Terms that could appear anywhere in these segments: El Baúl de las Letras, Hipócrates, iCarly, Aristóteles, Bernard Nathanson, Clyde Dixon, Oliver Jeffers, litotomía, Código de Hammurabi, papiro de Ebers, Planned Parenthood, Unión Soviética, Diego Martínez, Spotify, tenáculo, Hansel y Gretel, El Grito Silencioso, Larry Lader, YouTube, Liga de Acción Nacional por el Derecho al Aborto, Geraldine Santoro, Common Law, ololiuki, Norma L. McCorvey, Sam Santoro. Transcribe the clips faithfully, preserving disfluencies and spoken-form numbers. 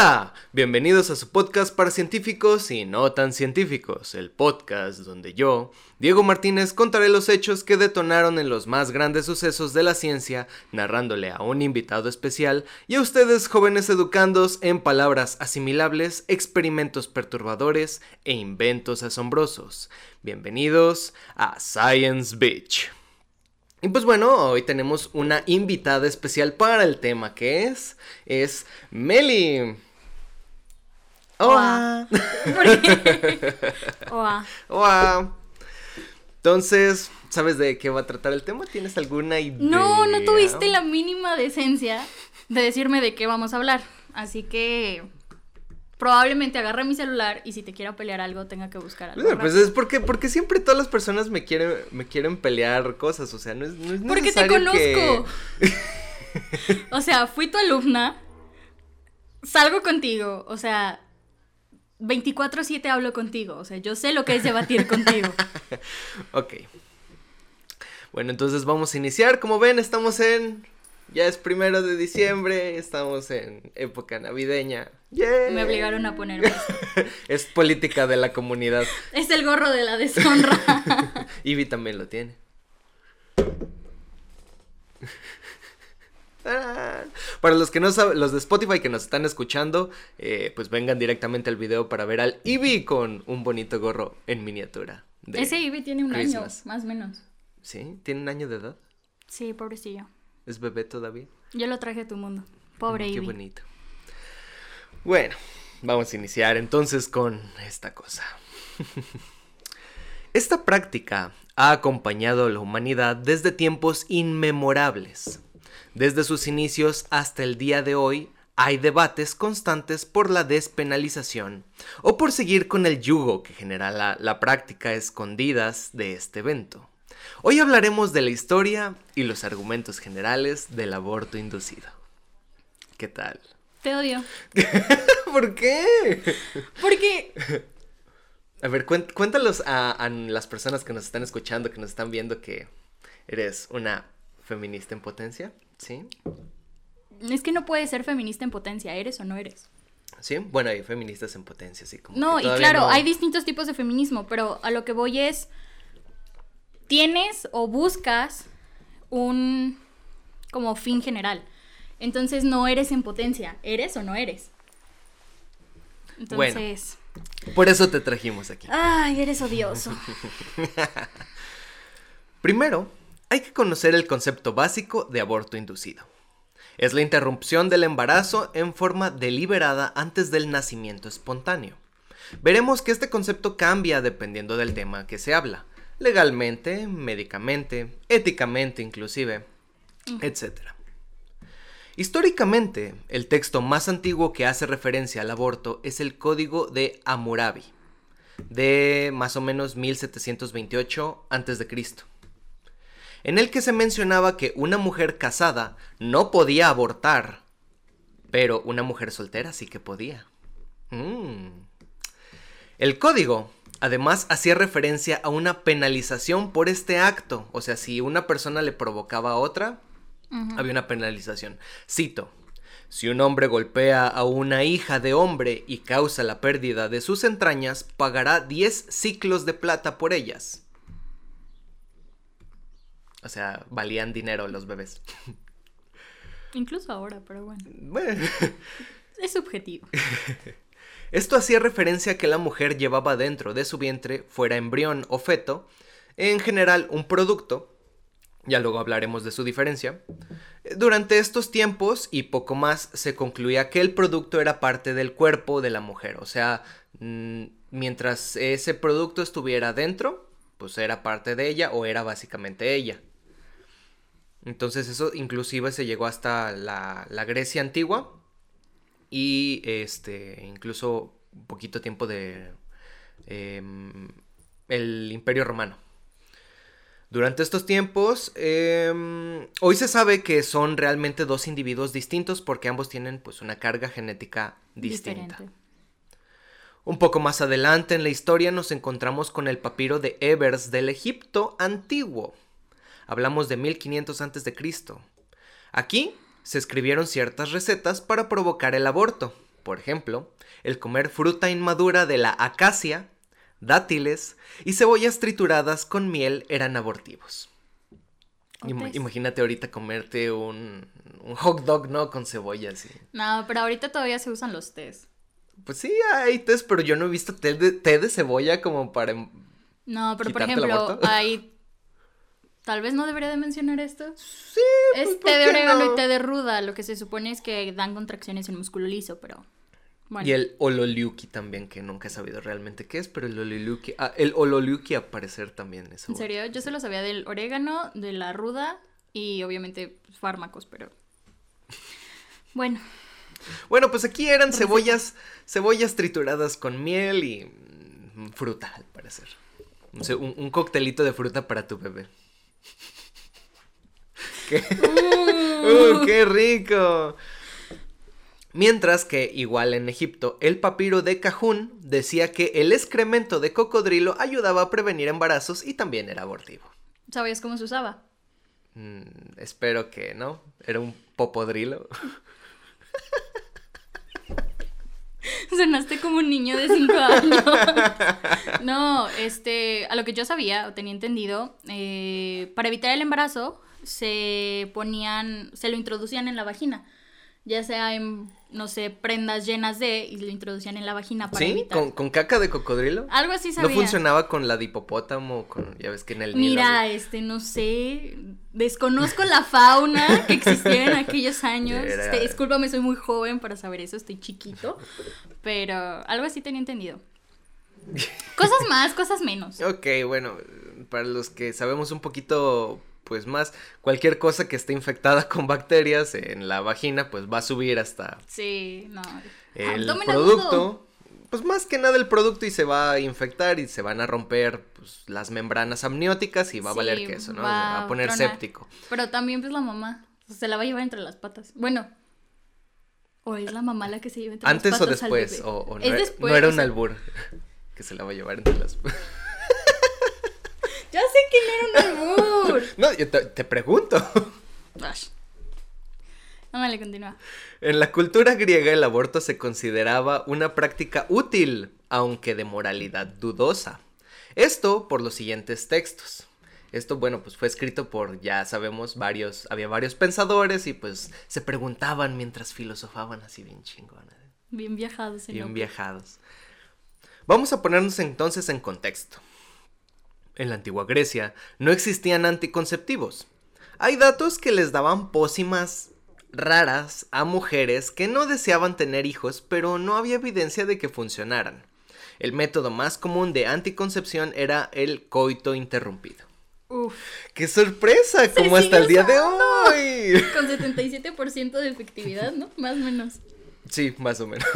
Hola, bienvenidos a su podcast para científicos y no tan científicos, el podcast donde yo, Diego Martínez, contaré los hechos que detonaron en los más grandes sucesos de la ciencia, narrándole a un invitado especial y a ustedes jóvenes educandos en palabras asimilables, experimentos perturbadores e inventos asombrosos. Bienvenidos a Science Beach. Y pues bueno, hoy tenemos una invitada especial para el tema, que es... Es Meli. ¡Oa! ¡Oa! ¡Oa! Entonces, ¿sabes de qué va a tratar el tema? ¿Tienes alguna idea? No, no tuviste la mínima decencia de decirme de qué vamos a hablar. Así que... probablemente agarre mi celular y si te quiero pelear algo tenga que buscar algo. Pues es porque, porque siempre todas las personas me quieren, me quieren pelear cosas, o sea, no es, no es necesario. Porque te conozco. Que... o sea, fui tu alumna, salgo contigo, o sea, veinticuatro siete hablo contigo, o sea, yo sé lo que es debatir contigo. Ok. Bueno, entonces vamos a iniciar. Como ven, estamos en... ya es primero de diciembre, estamos en época navideña. ¡Yay! Me obligaron a ponerme esto. Es política de la comunidad. Es el gorro de la deshonra. Ivy también lo tiene. Para los que no saben, los de Spotify que nos están escuchando, eh, pues vengan directamente al video para ver al Ivy con un bonito gorro en miniatura. Ese Ivy tiene un Christmas. Año, más o menos. ¿Sí? ¿Tiene un año de edad? Sí, pobrecillo. ¿Es bebé todavía? Yo lo traje a tu mundo. Pobre Ivy. Qué bonito. Bueno, vamos a iniciar entonces con esta cosa. Esta práctica ha acompañado a la humanidad desde tiempos inmemorables. Desde sus inicios hasta el día de hoy hay debates constantes por la despenalización o por seguir con el yugo que genera la, la práctica escondidas de este evento. Hoy hablaremos de la historia y los argumentos generales del aborto inducido. ¿Qué tal? Te odio. ¿Por qué? Porque... a ver, cuént- cuéntalos a, a las personas que nos están escuchando, que nos están viendo, que eres una feminista en potencia, ¿sí? Es que no puedes ser feminista en potencia, ¿eres o no eres? Sí, bueno, hay feministas en potencia, sí. Como no, y claro, no... hay distintos tipos de feminismo, pero a lo que voy es... tienes o buscas un como fin general. Entonces no eres en potencia, eres o no eres. Entonces, bueno, por eso te trajimos aquí. Ay, eres odioso. Primero, hay que conocer el concepto básico de aborto inducido. Es la interrupción del embarazo en forma deliberada antes del nacimiento espontáneo. Veremos que este concepto cambia dependiendo del tema que se habla. Legalmente, médicamente, éticamente inclusive, etcétera. Históricamente, el texto más antiguo que hace referencia al aborto es el Código de Hammurabi, de más o menos mil setecientos veintiocho antes de Cristo, en el que se mencionaba que una mujer casada no podía abortar, pero una mujer soltera sí que podía. Mm. El código... además, hacía referencia a una penalización por este acto. O sea, si una persona le provocaba a otra, uh-huh. había una penalización. Cito: si un hombre golpea a una hija de hombre y causa la pérdida de sus entrañas, pagará diez siclos de plata por ellas. O sea, valían dinero los bebés. Incluso ahora, pero bueno. Bueno. Es subjetivo. Esto hacía referencia a que la mujer llevaba dentro de su vientre, fuera embrión o feto, en general un producto, ya luego hablaremos de su diferencia. Durante estos tiempos y poco más se concluía que el producto era parte del cuerpo de la mujer, o sea, m- mientras ese producto estuviera dentro, pues era parte de ella o era básicamente ella. Entonces eso inclusive se llegó hasta la, la Grecia antigua. Y este, incluso un poquito tiempo de eh, el Imperio Romano. Durante estos tiempos, eh, hoy se sabe que son realmente dos individuos distintos porque ambos tienen pues una carga genética distinta. Diferente. Un poco más adelante en la historia nos encontramos con el papiro de Ebers del Egipto antiguo. Hablamos de mil quinientos antes de Cristo. Aquí... se escribieron ciertas recetas para provocar el aborto, por ejemplo, el comer fruta inmadura de la acacia, dátiles y cebollas trituradas con miel eran abortivos. Im- imagínate ahorita comerte un, un hot dog, ¿no? Con cebollas. Y... No, pero ahorita todavía se usan los tés. Pues sí, hay tés, pero yo no he visto té de, té de cebolla como para... No, pero por ejemplo, hay... Tal vez no debería de mencionar esto. Sí, pues, es té de orégano no? y té de ruda. Lo que se supone es que dan contracciones en músculo liso, pero... Bueno. Y el ololiuki también, que nunca he sabido realmente qué es, pero el ololiuki... Ah, el ololiuki a parecer también es... ¿En serio? Yo solo sabía del orégano, de la ruda y obviamente fármacos, pero... Bueno. Bueno, pues aquí eran cebollas, cebollas trituradas con miel y fruta, al parecer. Un, un coctelito de fruta para tu bebé. ¿Qué? Uh. uh, ¡Qué rico! Mientras que, igual en Egipto, el papiro de Kahun decía que el excremento de cocodrilo ayudaba a prevenir embarazos y también era abortivo. ¿Sabías cómo se usaba? Mm, espero que no. Era un popodrilo. Sonaste como un niño de cinco años. No, este, a lo que yo sabía o tenía entendido, eh, para evitar el embarazo se ponían, se lo introducían en la vagina, ya sea en, no sé, prendas llenas de, y lo introducían en la vagina para ¿Sí? evitar. ¿Con, ¿Con caca de cocodrilo? Algo así sabía. ¿No funcionaba con la de hipopótamo? Con, ya ves que en el Nilo... Mira, este, no sé, desconozco la fauna que existía en aquellos años. Era... Este, discúlpame, soy muy joven para saber eso, estoy chiquito, pero algo así tenía entendido. Cosas más, cosas menos. Ok, bueno, para los que sabemos un poquito... Pues más, cualquier cosa que esté infectada con bacterias en la vagina, pues va a subir hasta... Sí, no. El Abdomen producto, agudo. Pues más que nada el producto y se va a infectar y se van a romper pues, las membranas amnióticas y va a sí, valer queso, ¿no? Va a poner tronar. Séptico. Pero también pues la mamá, se la va a llevar entre las patas. Bueno, o es la mamá la que se lleva entre Antes las patas. Antes o después, o, o no, es después, no era o sea... un albur que se la va a llevar entre las patas. Ya sé que no era un albur. No, yo te, te pregunto. No me le continúa. En la cultura griega el aborto se consideraba una práctica útil, aunque de moralidad dudosa. Esto por los siguientes textos. Esto, bueno, pues fue escrito por, ya sabemos, varios, había varios pensadores y pues se preguntaban mientras filosofaban así bien chingones. Bien viajados. Bien loco. viajados. Vamos a ponernos entonces en contexto. En la antigua Grecia no existían anticonceptivos. Hay datos que les daban pócimas raras a mujeres que no deseaban tener hijos, pero no había evidencia de que funcionaran. El método más común de anticoncepción era el coito interrumpido. Uf. ¡Qué sorpresa! Como hasta el día de hoy. Con setenta y siete por ciento de efectividad, ¿no? Más o menos. Sí, más o menos.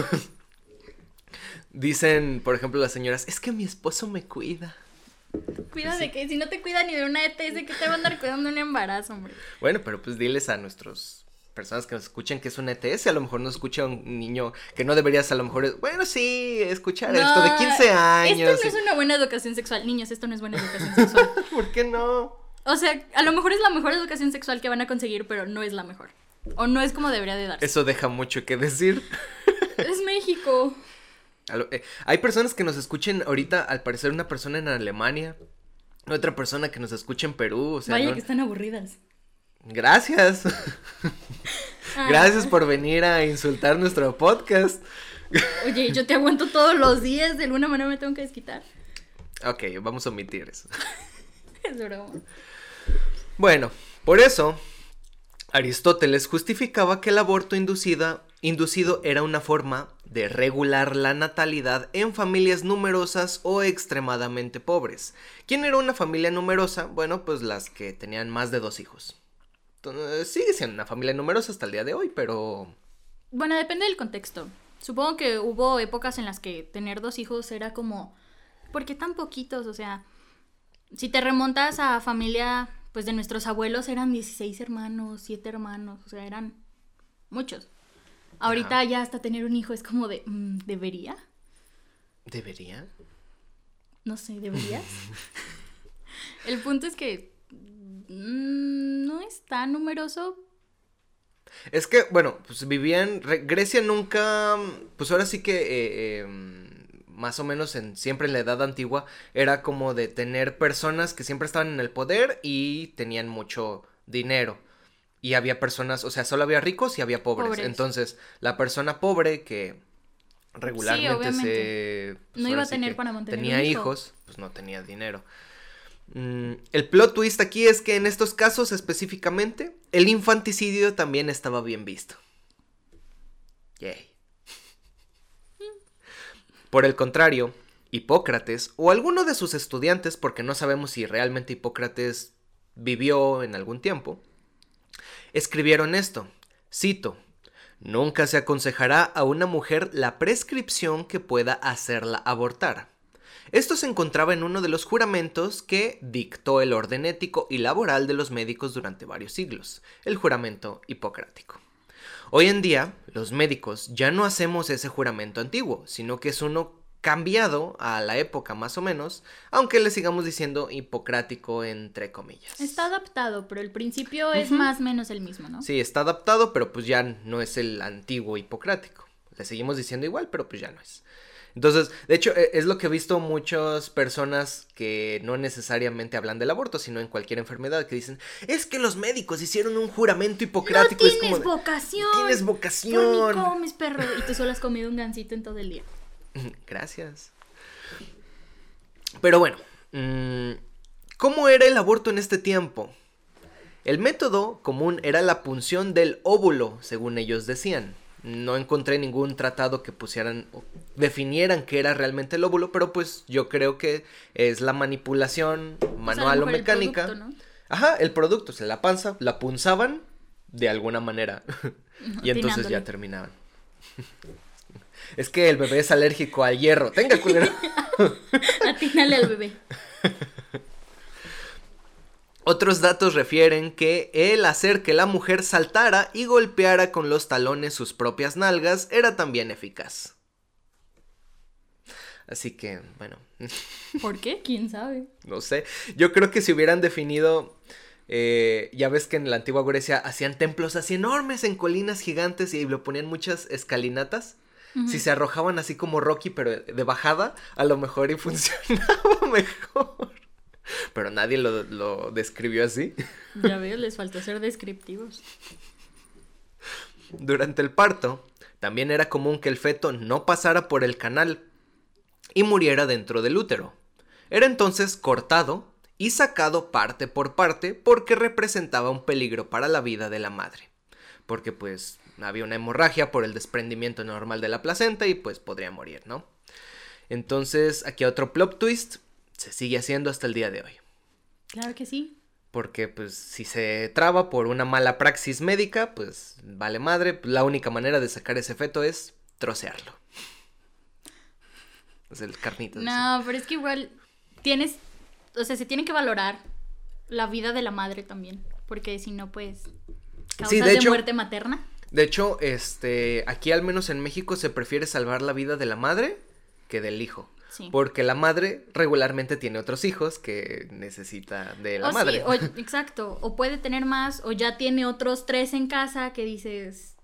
Dicen, por ejemplo, las señoras, es que mi esposo me cuida. Cuida de que si no te cuida ni de una E T S, ¿qué te va a andar cuidando un embarazo, hombre? Bueno, pero pues diles a nuestros personas que nos escuchen que es una E T S, a lo mejor no escucha un niño que no deberías, a lo mejor, bueno, sí, escuchar no, esto de quince años. Esto no y... es una buena educación sexual, niños, esto no es buena educación sexual. ¿Por qué no? O sea, a lo mejor es la mejor educación sexual que van a conseguir, pero no es la mejor, o no es como debería de darse. Eso deja mucho que decir. Es México. Hay personas que nos escuchen ahorita, al parecer una persona en Alemania, otra persona que nos escucha en Perú, o sea, vaya, ¿no? Que están aburridas. Gracias. Ah. Gracias por venir a insultar nuestro podcast. Oye, yo te aguanto todos los días, de alguna manera me tengo que desquitar. Ok, vamos a omitir eso. Es broma. Bueno, por eso Aristóteles justificaba que el aborto inducida, inducido era una forma de regular la natalidad en familias numerosas o extremadamente pobres. ¿Quién era una familia numerosa? Bueno, pues las que tenían más de dos hijos. Entonces, sigue siendo una familia numerosa hasta el día de hoy, pero... Bueno, depende del contexto. Supongo que hubo épocas en las que tener dos hijos era como... ¿Por qué tan poquitos? O sea, si te remontas a familia, pues de nuestros abuelos eran dieciséis hermanos, siete hermanos, o sea, eran muchos. Ahorita Ajá. ya hasta tener un hijo es como de, ¿debería? ¿Debería? No sé, ¿deberías? El punto es que mmm, no es tan numeroso, Es que, bueno, pues vivían... Grecia nunca... Pues ahora sí que... Eh, eh, más o menos en, siempre en la edad antigua, era como de tener personas que siempre estaban en el poder y tenían mucho dinero. Y había personas... O sea, solo había ricos y había pobres. pobres. Entonces, la persona pobre que regularmente sí, se... Pues, no iba a tener sí para mantener tenía hijos, pues no tenía dinero. Mm, el plot twist aquí es que en estos casos específicamente, el infanticidio también estaba bien visto. Yay. Por el contrario, Hipócrates o alguno de sus estudiantes, porque no sabemos si realmente Hipócrates vivió en algún tiempo, escribieron esto, cito, «Nunca se aconsejará a una mujer la prescripción que pueda hacerla abortar». Esto se encontraba en uno de los juramentos que dictó el orden ético y laboral de los médicos durante varios siglos, el juramento hipocrático. Hoy en día, los médicos ya no hacemos ese juramento antiguo, sino que es uno cambiado a la época más o menos, aunque le sigamos diciendo hipocrático entre comillas. Está adaptado, pero el principio uh-huh. es más o menos el mismo, ¿no? Sí, está adaptado, pero pues ya no es el antiguo hipocrático. Le seguimos diciendo igual, pero pues ya no es. Entonces, de hecho, es lo que he visto muchas personas que no necesariamente hablan del aborto, sino en cualquier enfermedad, que dicen, es que los médicos hicieron un juramento hipocrático. No tienes es como de, vocación. Tienes vocación. Por mí comes, perro. Y tú solo has comido un gansito en todo el día. Gracias. Pero bueno, ¿cómo era el aborto en este tiempo? El método común era la punción del óvulo, según ellos decían. No encontré ningún tratado que pusieran o definieran qué era realmente el óvulo, pero pues yo creo que es la manipulación manual o, sea, o mecánica. El producto, ¿no? Ajá, el producto, o sea, la panza, la punzaban de alguna manera y entonces ya terminaban. Es que el bebé es alérgico al hierro, tenga culero. Atínale al bebé. Otros datos refieren que el hacer que la mujer saltara y golpeara con los talones sus propias nalgas era también eficaz. Así que, bueno. ¿Por qué? ¿Quién sabe? No sé. Yo creo que si hubieran definido... Eh, ya ves que en la antigua Grecia hacían templos así enormes en colinas gigantes y le ponían muchas escalinatas. Uh-huh. Si se arrojaban así como Rocky, pero de bajada, a lo mejor y funcionaba mejor. Pero nadie lo, lo describió así. Ya veo, les faltó ser descriptivos. Durante el parto, también era común que el feto no pasara por el canal y muriera dentro del útero. Era entonces cortado y sacado parte por parte porque representaba un peligro para la vida de la madre. Porque pues había una hemorragia por el desprendimiento normal de la placenta y pues podría morir, ¿no? Entonces, aquí otro plot twist. Se sigue haciendo hasta el día de hoy. Claro que sí. Porque, pues, si se traba por una mala praxis médica, pues, vale madre. La única manera de sacar ese feto es trocearlo. Es el carnito. No, así. Pero es que igual tienes... O sea, se tiene que valorar la vida de la madre también. Porque si no, pues, causas sí, de, de hecho, muerte materna. De hecho, este, aquí al menos en México se prefiere salvar la vida de la madre que del hijo. Sí. Porque la madre regularmente tiene otros hijos que necesita de la oh, madre. Sí, o, exacto, o puede tener más, o ya tiene otros tres en casa que dices,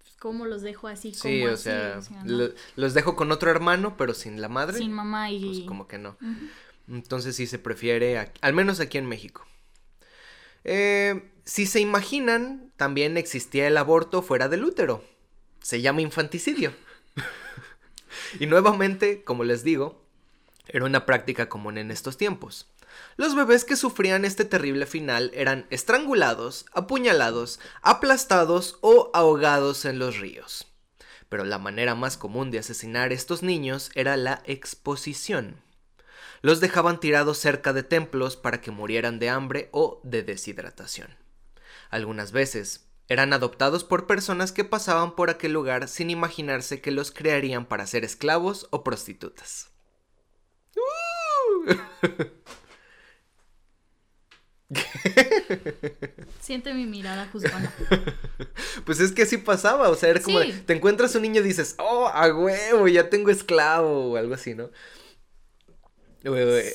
pues, ¿cómo los dejo así? ¿Cómo sí, o así? sea, o sea ¿no? lo, los dejo con otro hermano, pero sin la madre. Sin mamá y... Pues como que no. Uh-huh. Entonces sí se prefiere, aquí, al menos aquí en México. Eh, si se imaginan, también existía el aborto fuera del útero. Se llama infanticidio. Y nuevamente, como les digo, era una práctica común en estos tiempos. Los bebés que sufrían este terrible final eran estrangulados, apuñalados, aplastados o ahogados en los ríos. Pero la manera más común de asesinar a estos niños era la exposición. Los dejaban tirados cerca de templos para que murieran de hambre o de deshidratación. Algunas veces... Eran adoptados por personas que pasaban por aquel lugar sin imaginarse que los crearían para ser esclavos o prostitutas. ¡Uh! Siente mi mirada juzgona. Pues es que así pasaba, o sea, era como sí. de, te encuentras un niño y dices, oh, a huevo, ya tengo esclavo, o algo así, ¿no?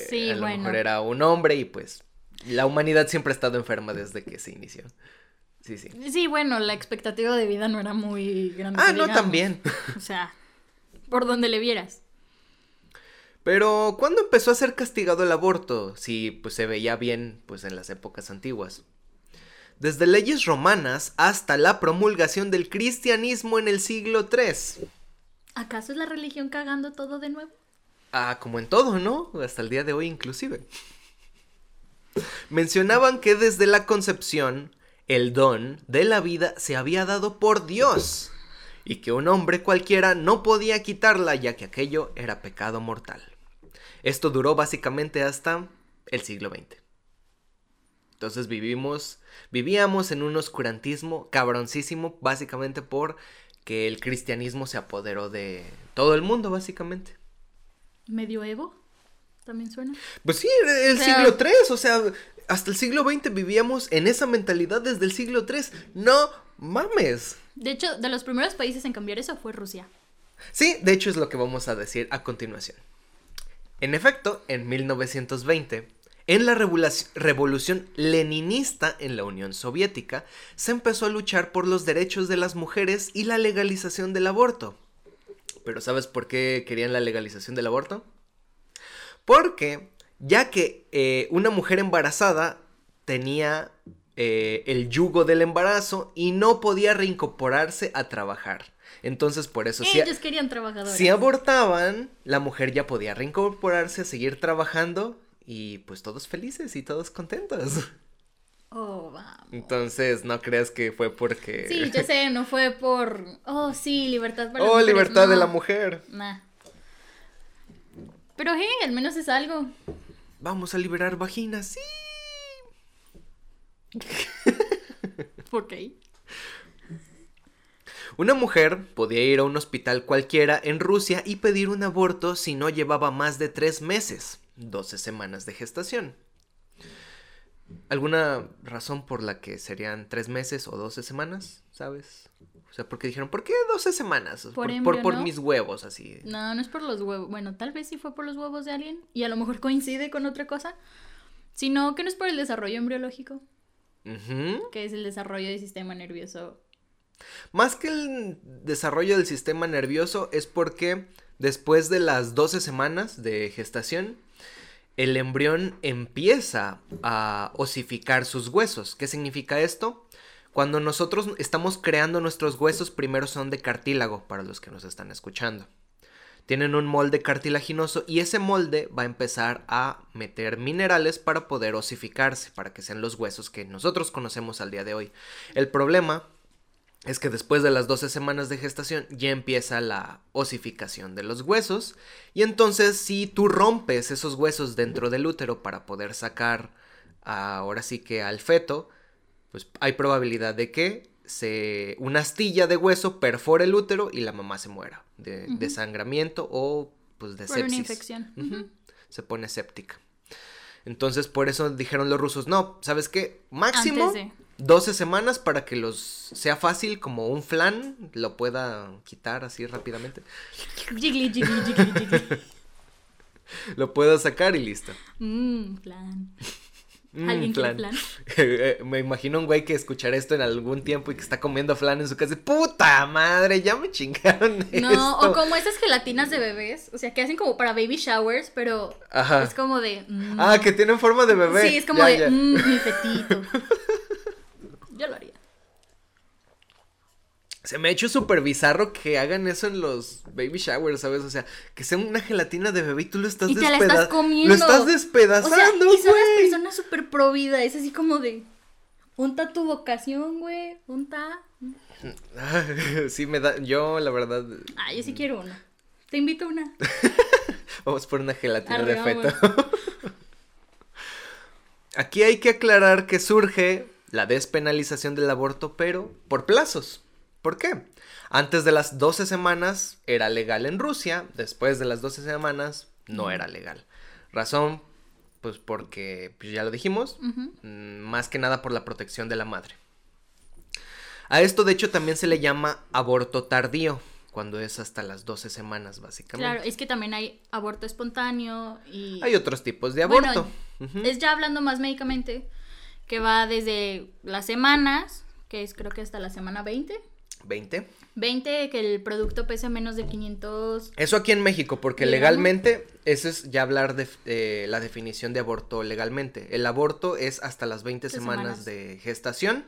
Sí, a lo bueno. mejor era un hombre y pues la humanidad siempre ha estado enferma desde que se inició. sí, sí. Sí, bueno, la expectativa de vida no era muy grande. Ah, digamos. No, también. O sea, por donde le vieras. Pero, ¿cuándo empezó a ser castigado el aborto? Si, pues, se veía bien, pues, en las épocas antiguas. Desde leyes romanas hasta la promulgación del cristianismo en el siglo tercero. ¿Acaso es la religión cagando todo de nuevo? Ah, como en todo, ¿no? Hasta el día de hoy, inclusive. Mencionaban que desde la concepción, el don de la vida se había dado por Dios, y que un hombre cualquiera no podía quitarla, ya que aquello era pecado mortal. Esto duró básicamente hasta el siglo veinte. Entonces vivimos, vivíamos en un oscurantismo cabroncísimo, básicamente porque el cristianismo se apoderó de todo el mundo, básicamente. ¿Medioevo? ¿También suena? Pues sí, el o sea... siglo tercero, o sea, hasta el siglo veinte vivíamos en esa mentalidad desde el siglo tercero. ¡No mames! De hecho, de los primeros países en cambiar eso fue Rusia. Sí, de hecho es lo que vamos a decir a continuación. En efecto, en mil novecientos veinte... en la revolu- revolución leninista en la Unión Soviética se empezó a luchar por los derechos de las mujeres y la legalización del aborto. ¿Pero sabes por qué querían la legalización del aborto? Porque ya que eh, una mujer embarazada tenía eh, el yugo del embarazo y no podía reincorporarse a trabajar. Entonces, por eso, si, ellos querían trabajadores. Si abortaban, la mujer ya podía reincorporarse a seguir trabajando. Y pues todos felices y todos contentos. Oh, vamos. Entonces, no creas que fue porque... Sí, yo sé, no fue por... Oh, sí, libertad para oh, las mujeres. Oh, libertad no. de la mujer. Nah. Pero hey, al menos es algo. Vamos a liberar vaginas, sí. ¿Por qué? Una mujer podía ir a un hospital cualquiera en Rusia y pedir un aborto si no llevaba más de tres meses. doce semanas de gestación. ¿Alguna razón por la que serían tres meses o doce semanas? ¿Sabes? O sea, porque dijeron, ¿por qué doce semanas? Por, por, embrio, por, por ¿no? mis huevos, así. No, no es por los huevos. Bueno, tal vez sí fue por los huevos de alguien. Y a lo mejor coincide con otra cosa. Sino que no es por el desarrollo embriológico. Uh-huh. Que es el desarrollo del sistema nervioso. Más que el desarrollo del sistema nervioso es porque después de las doce semanas de gestación, el embrión empieza a osificar sus huesos. ¿Qué significa esto? Cuando nosotros estamos creando nuestros huesos, primero son de cartílago, para los que nos están escuchando. Tienen un molde cartilaginoso y ese molde va a empezar a meter minerales para poder osificarse, para que sean los huesos que nosotros conocemos al día de hoy. El problema es que después de las doce semanas de gestación ya empieza la osificación de los huesos. Y entonces si tú rompes esos huesos dentro del útero para poder sacar ahora sí que al feto, pues hay probabilidad de que se, una astilla de hueso perfore el útero y la mamá se muera de uh-huh. desangramiento o pues de por sepsis. Por una infección. Uh-huh. Uh-huh. Se pone séptica. Entonces por eso dijeron los rusos, no, ¿sabes qué? Máximo doce semanas para que los sea fácil como un flan, lo pueda quitar así rápidamente. Jigli, jigli, jigli, jigli. Lo puedo sacar y listo. Mmm, flan. Mm, ¿Alguien flan. quiere flan? Me imagino un güey que escuchará esto en algún tiempo y que está comiendo flan en su casa. ¡Puta madre! Ya me chingaron esto. No, o como esas gelatinas de bebés, o sea, que hacen como para baby showers, pero ajá. es como de... Mm. Ah, que tienen forma de bebé. Sí, es como ya, de... Ya. Mm, mi fetito. Yo lo haría. Se me ha hecho súper bizarro que hagan eso en los baby showers, ¿sabes? O sea, que sea una gelatina de bebé y tú lo estás despedazando. Y te despeda- la estás comiendo. Lo estás despedazando, güey. O sea, y son las personas súper pro vida. Es así como de, unta tu vocación, güey. Unta. Sí, me da, yo la verdad. Ah, yo sí quiero una. Te invito a una. Vamos por una gelatina Arriba, de feto. Aquí hay que aclarar que surge la despenalización del aborto, pero por plazos. ¿Por qué? Antes de las doce semanas era legal en Rusia, después de las doce semanas no era legal. Razón, pues porque, pues ya lo dijimos, uh-huh. más que nada por la protección de la madre. A esto, de hecho, también se le llama aborto tardío, cuando es hasta las doce semanas, básicamente. Claro, es que también hay aborto espontáneo y... Hay otros tipos de aborto. Bueno, uh-huh. es ya hablando más médicamente... que va desde las semanas, que es creo que hasta la semana veinte. ¿veinte? veinte, que el producto pese menos de quinientos... Eso aquí en México, porque legalmente, eso es ya hablar de eh, la definición de aborto legalmente. El aborto es hasta las veinte semanas, semanas de gestación,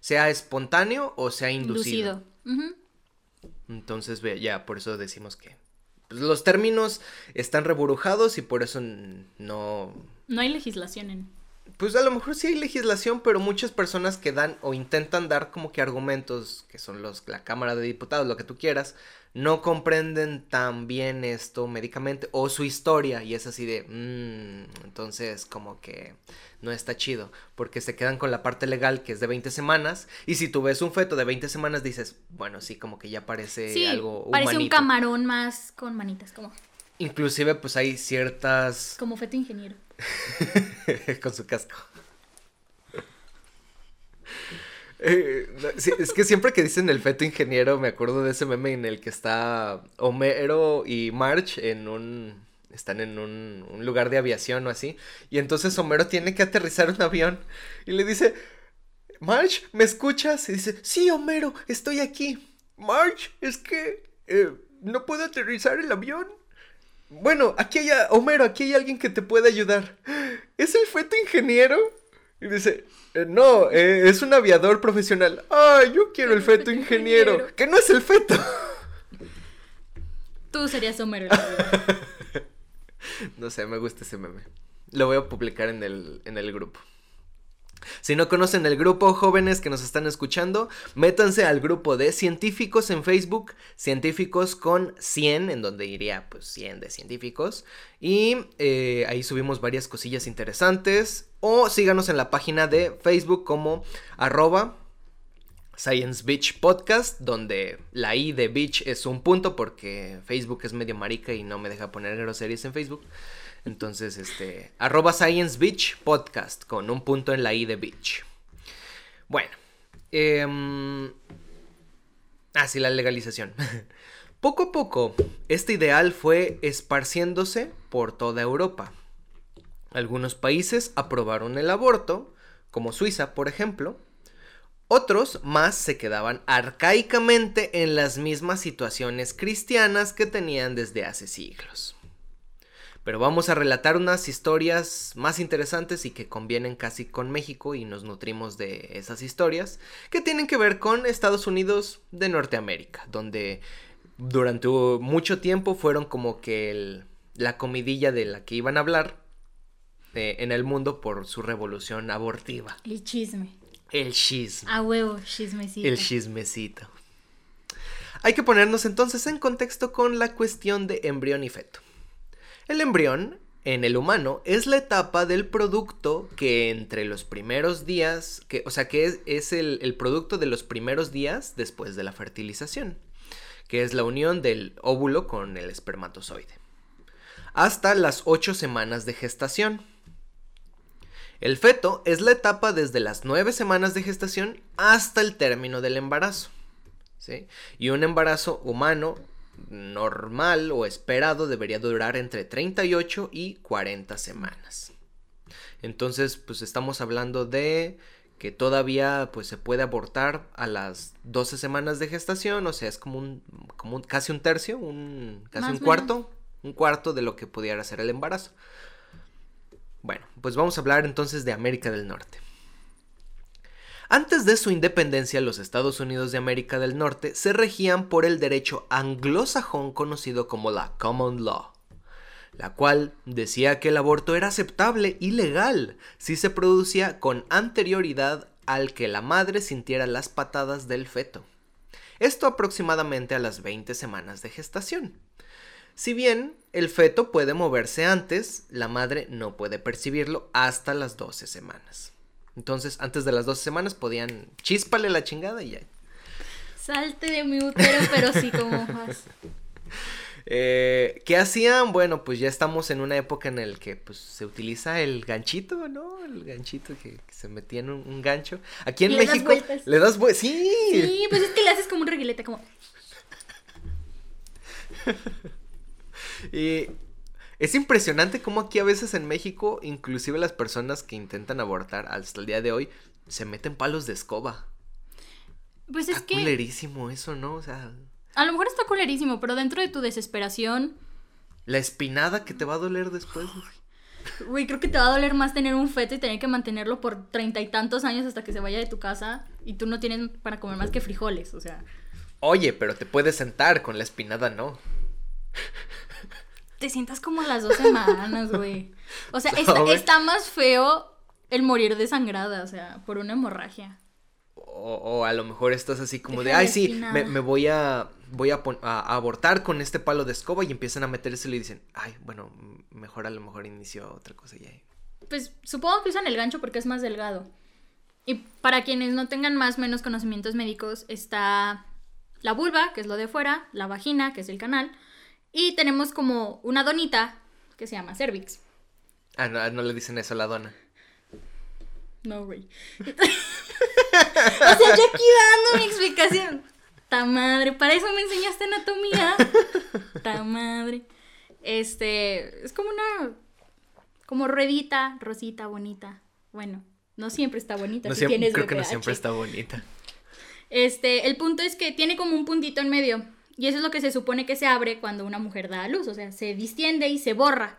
sea espontáneo o sea inducido. inducido. Uh-huh. Entonces, ya, por eso decimos que pues, los términos están reburujados y por eso no... No hay legislación en... Pues a lo mejor sí hay legislación, pero muchas personas que dan o intentan dar como que argumentos, que son los la Cámara de Diputados, lo que tú quieras, no comprenden tan bien esto médicamente o su historia, y es así de, mmm, entonces como que no está chido, porque se quedan con la parte legal que es de veinte semanas, y si tú ves un feto de veinte semanas dices, bueno, sí, como que ya parece sí, algo humanito. Parece un camarón más con manitas, como... Inclusive, pues, hay ciertas... Como feto ingeniero. Con su casco. Eh, es que siempre que dicen el feto ingeniero, me acuerdo de ese meme en el que está Homero y Marge en un... Están en un, un lugar de aviación o así. Y entonces Homero tiene que aterrizar un avión. Y le dice, Marge, ¿me escuchas? Y dice, sí, Homero, estoy aquí. Marge, es que eh, no puedo aterrizar el avión. Bueno, aquí hay, a... Homero, aquí hay alguien que te puede ayudar. ¿Es el feto ingeniero? Y dice, eh, no, eh, es un aviador profesional. Ah, yo quiero el feto ingeniero, ingeniero. Que no es el feto. Tú serías Homero. No sé, me gusta ese meme. Lo voy a publicar en el, en el grupo. Si no conocen el grupo, jóvenes que nos están escuchando, métanse al grupo de científicos en Facebook, científicos con cien, en donde iría pues cien de científicos, y eh, ahí subimos varias cosillas interesantes, o síganos en la página de Facebook como arroba Science Beach Podcast, donde la I de Beach es un punto porque Facebook es medio marica y no me deja poner groserías en Facebook. Entonces, este, arroba Science Beach Podcast, con un punto en la I de Beach. Bueno, eh, ah, sí, la legalización. Poco a poco, este ideal fue esparciéndose por toda Europa. Algunos países aprobaron el aborto, como Suiza, por ejemplo. Otros más se quedaban arcaicamente en las mismas situaciones cristianas que tenían desde hace siglos. Pero vamos a relatar unas historias más interesantes y que convienen casi con México y nos nutrimos de esas historias que tienen que ver con Estados Unidos de Norteamérica, donde durante mucho tiempo fueron como que el, la comidilla de la que iban a hablar eh, en el mundo por su revolución abortiva. El chisme. El chisme. A huevo, chismecito. El chismecito. Hay que ponernos entonces en contexto con la cuestión de embrión y feto. El embrión, en el humano, es la etapa del producto que entre los primeros días, que, o sea, que es, es el, el producto de los primeros días después de la fertilización, que es la unión del óvulo con el espermatozoide, hasta las ocho semanas de gestación. El feto es la etapa desde las nueve semanas de gestación hasta el término del embarazo, ¿sí? Y un embarazo humano normal o esperado debería durar entre treinta y ocho y cuarenta semanas. Entonces, pues estamos hablando de que todavía pues se puede abortar a las doce semanas de gestación, o sea, es como un, como un casi un tercio, un casi un cuarto, un cuarto de lo que pudiera ser el embarazo. Bueno, pues vamos a hablar entonces de América del Norte. Antes de su independencia, los Estados Unidos de América del Norte se regían por el derecho anglosajón conocido como la Common Law, la cual decía que el aborto era aceptable y legal si se producía con anterioridad al que la madre sintiera las patadas del feto. Esto aproximadamente a las veinte semanas de gestación. Si bien el feto puede moverse antes, la madre no puede percibirlo hasta las doce semanas. Entonces, antes de las doce semanas podían chíspale la chingada y ya. Salte de mi útero, pero sí como hojas. Eh, ¿Qué hacían? Bueno, pues ya estamos en una época en la que pues, se utiliza el ganchito, ¿no? El ganchito que, que se metía en un, un gancho. Aquí en México. Le das vueltas. Le das vueltas. Sí. Sí, pues es que le haces como un reguilete, como. Y es impresionante cómo aquí a veces en México, inclusive las personas que intentan abortar hasta el día de hoy, se meten palos de escoba. Pues es que... Está culerísimo eso, ¿no? O sea... A lo mejor está culerísimo, pero dentro de tu desesperación... La espinada que te va a doler después. Güey, creo que te va a doler más tener un feto y tener que mantenerlo por treinta y tantos años hasta que se vaya de tu casa y tú no tienes para comer más que frijoles, o sea... Oye, pero te puedes sentar, con la espinada no. Te sientas como a las dos semanas, güey. O sea, está, está más feo el morir desangrada, o sea, por una hemorragia. O, o a lo mejor estás así como deja de, ay, sí, me, me voy a voy a, pon- a, a abortar con este palo de escoba, y empiezan a metérselo y dicen, ay, bueno, mejor a lo mejor inició otra cosa y ahí. Pues supongo que usan el gancho porque es más delgado. Y para quienes no tengan más o menos conocimientos médicos, está la vulva, que es lo de fuera, la vagina, que es el canal, y tenemos como una donita que se llama cervix. Ah, no, no le dicen eso a la dona. No, güey. O sea, yo aquí dando mi explicación. Ta madre, para eso me enseñaste anatomía. Ta madre. Este, es como una, como ruedita, rosita, bonita. Bueno, no siempre está bonita. No si siempre, tienes creo B P H. Que no siempre está bonita. Este, el punto es que tiene como un puntito en medio. Y eso es lo que se supone que se abre cuando una mujer da a luz. O sea, se distiende y se borra.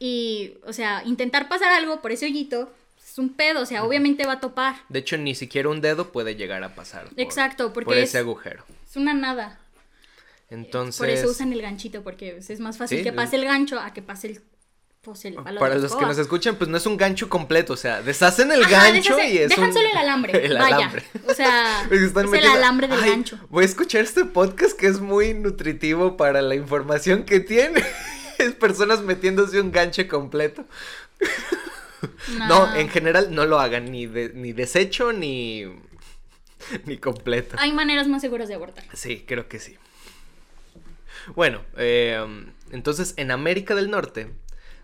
Y, o sea, intentar pasar algo por ese hoyito... Es un pedo, o sea, obviamente va a topar. De hecho, ni siquiera un dedo puede llegar a pasar por, exacto, porque por ese es, agujero. Es una nada. Entonces... Por eso usan el ganchito, porque es más fácil ¿sí? que pase el gancho a que pase el... Pues el palo para de los escoba. Que nos escuchan, pues no es un gancho completo, o sea, deshacen el ajá, gancho deshace, y es dejan un... solo el alambre, el vaya. Alambre. O sea, es metiendo... el alambre del ay, gancho. Voy a escuchar este podcast que es muy nutritivo para la información que tiene. Es personas metiéndose un gancho completo. No. No, en general no lo hagan, ni de, ni deshecho, ni, ni completo. Hay maneras más seguras de abortar. Sí, creo que sí. Bueno, eh, entonces en América del Norte,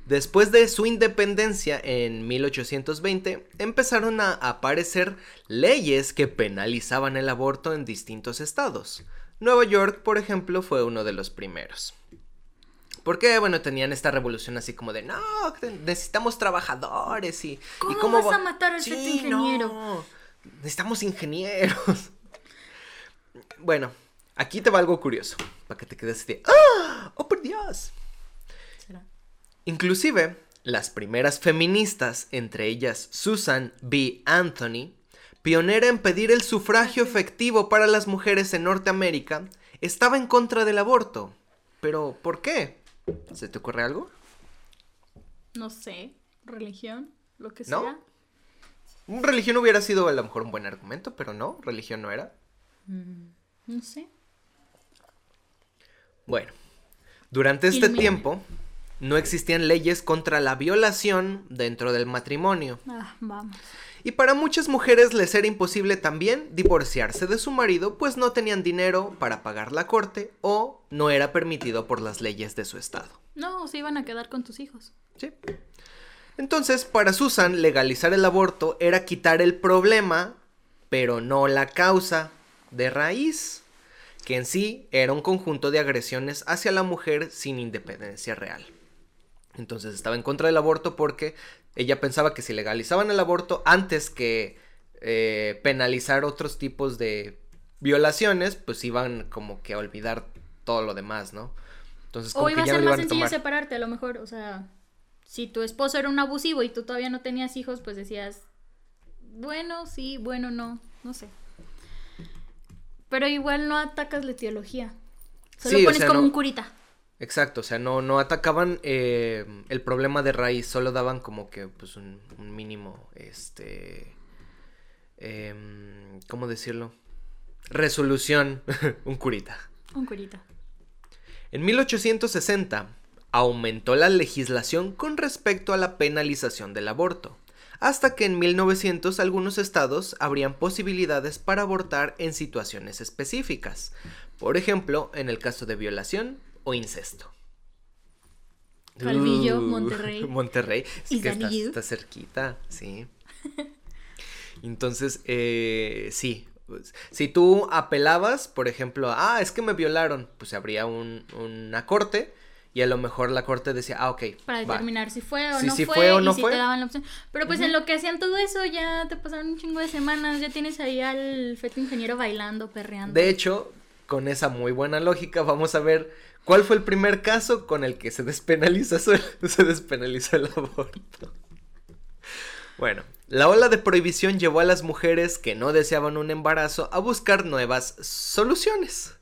después de su independencia en mil ochocientos veinte, empezaron a aparecer leyes que penalizaban el aborto en distintos estados. Nueva York, por ejemplo, fue uno de los primeros. Porque, bueno, tenían esta revolución así como de, no, necesitamos trabajadores y... ¿Cómo, y cómo vas va... a matar a sí, este ingeniero? No, necesitamos ingenieros. Bueno, aquí te va algo curioso, para que te quedes así de, ¡ah! ¡Oh, por Dios! ¿Será? Inclusive, las primeras feministas, entre ellas Susan B. Anthony, pionera en pedir el sufragio efectivo para las mujeres en Norteamérica, estaba en contra del aborto. ¿Pero por qué? ¿Se te ocurre algo? No sé, religión, lo que ¿no? sea. Un religión hubiera sido a lo mejor un buen argumento, pero no, religión no era. Mm, no sé. Bueno, durante este Ilumina. Tiempo no existían leyes contra la violación dentro del matrimonio. Ah, vamos. Y para muchas mujeres les era imposible también divorciarse de su marido, pues no tenían dinero para pagar la corte o no era permitido por las leyes de su estado. No, se iban a quedar con tus hijos. Sí. Entonces, para Susan, legalizar el aborto era quitar el problema, pero no la causa de raíz, que en sí era un conjunto de agresiones hacia la mujer sin independencia real. Entonces estaba en contra del aborto porque ella pensaba que si legalizaban el aborto antes que eh, penalizar otros tipos de violaciones, pues iban como que a olvidar todo lo demás, ¿no? Entonces, como o iba que a ser no más sencillo separarte, a lo mejor, o sea, si tu esposo era un abusivo y tú todavía no tenías hijos, pues decías, bueno, sí, bueno, no, no sé. Pero igual no atacas la teología, solo sí, pones o sea, como no... un curita. Exacto, o sea, no, no atacaban eh, el problema de raíz, solo daban como que, pues, un, un mínimo, este, eh, ¿cómo decirlo? Resolución, un curita. Un curita. En mil ochocientos sesenta, aumentó la legislación con respecto a la penalización del aborto, hasta que en mil novecientos algunos estados abrían posibilidades para abortar en situaciones específicas, por ejemplo, en el caso de violación, o incesto. Calvillo, uh, Monterrey. Monterrey. Es que está, está cerquita, sí. Entonces, eh, sí. Si tú apelabas, por ejemplo, ah, es que me violaron, pues habría un, una corte Y a lo mejor la corte decía, ah, ok. Para determinar va. si fue o sí, no si fue, fue o no y si fue. Te daban la opción. Pero pues uh-huh. en lo que hacían todo eso ya te pasaron un chingo de semanas, ya tienes ahí al feto ingeniero bailando, perreando. De hecho, con esa muy buena lógica vamos a ver cuál fue el primer caso con el que se despenalizó, se despenalizó el aborto. Bueno, la ola de prohibición llevó a las mujeres que no deseaban un embarazo a buscar nuevas soluciones.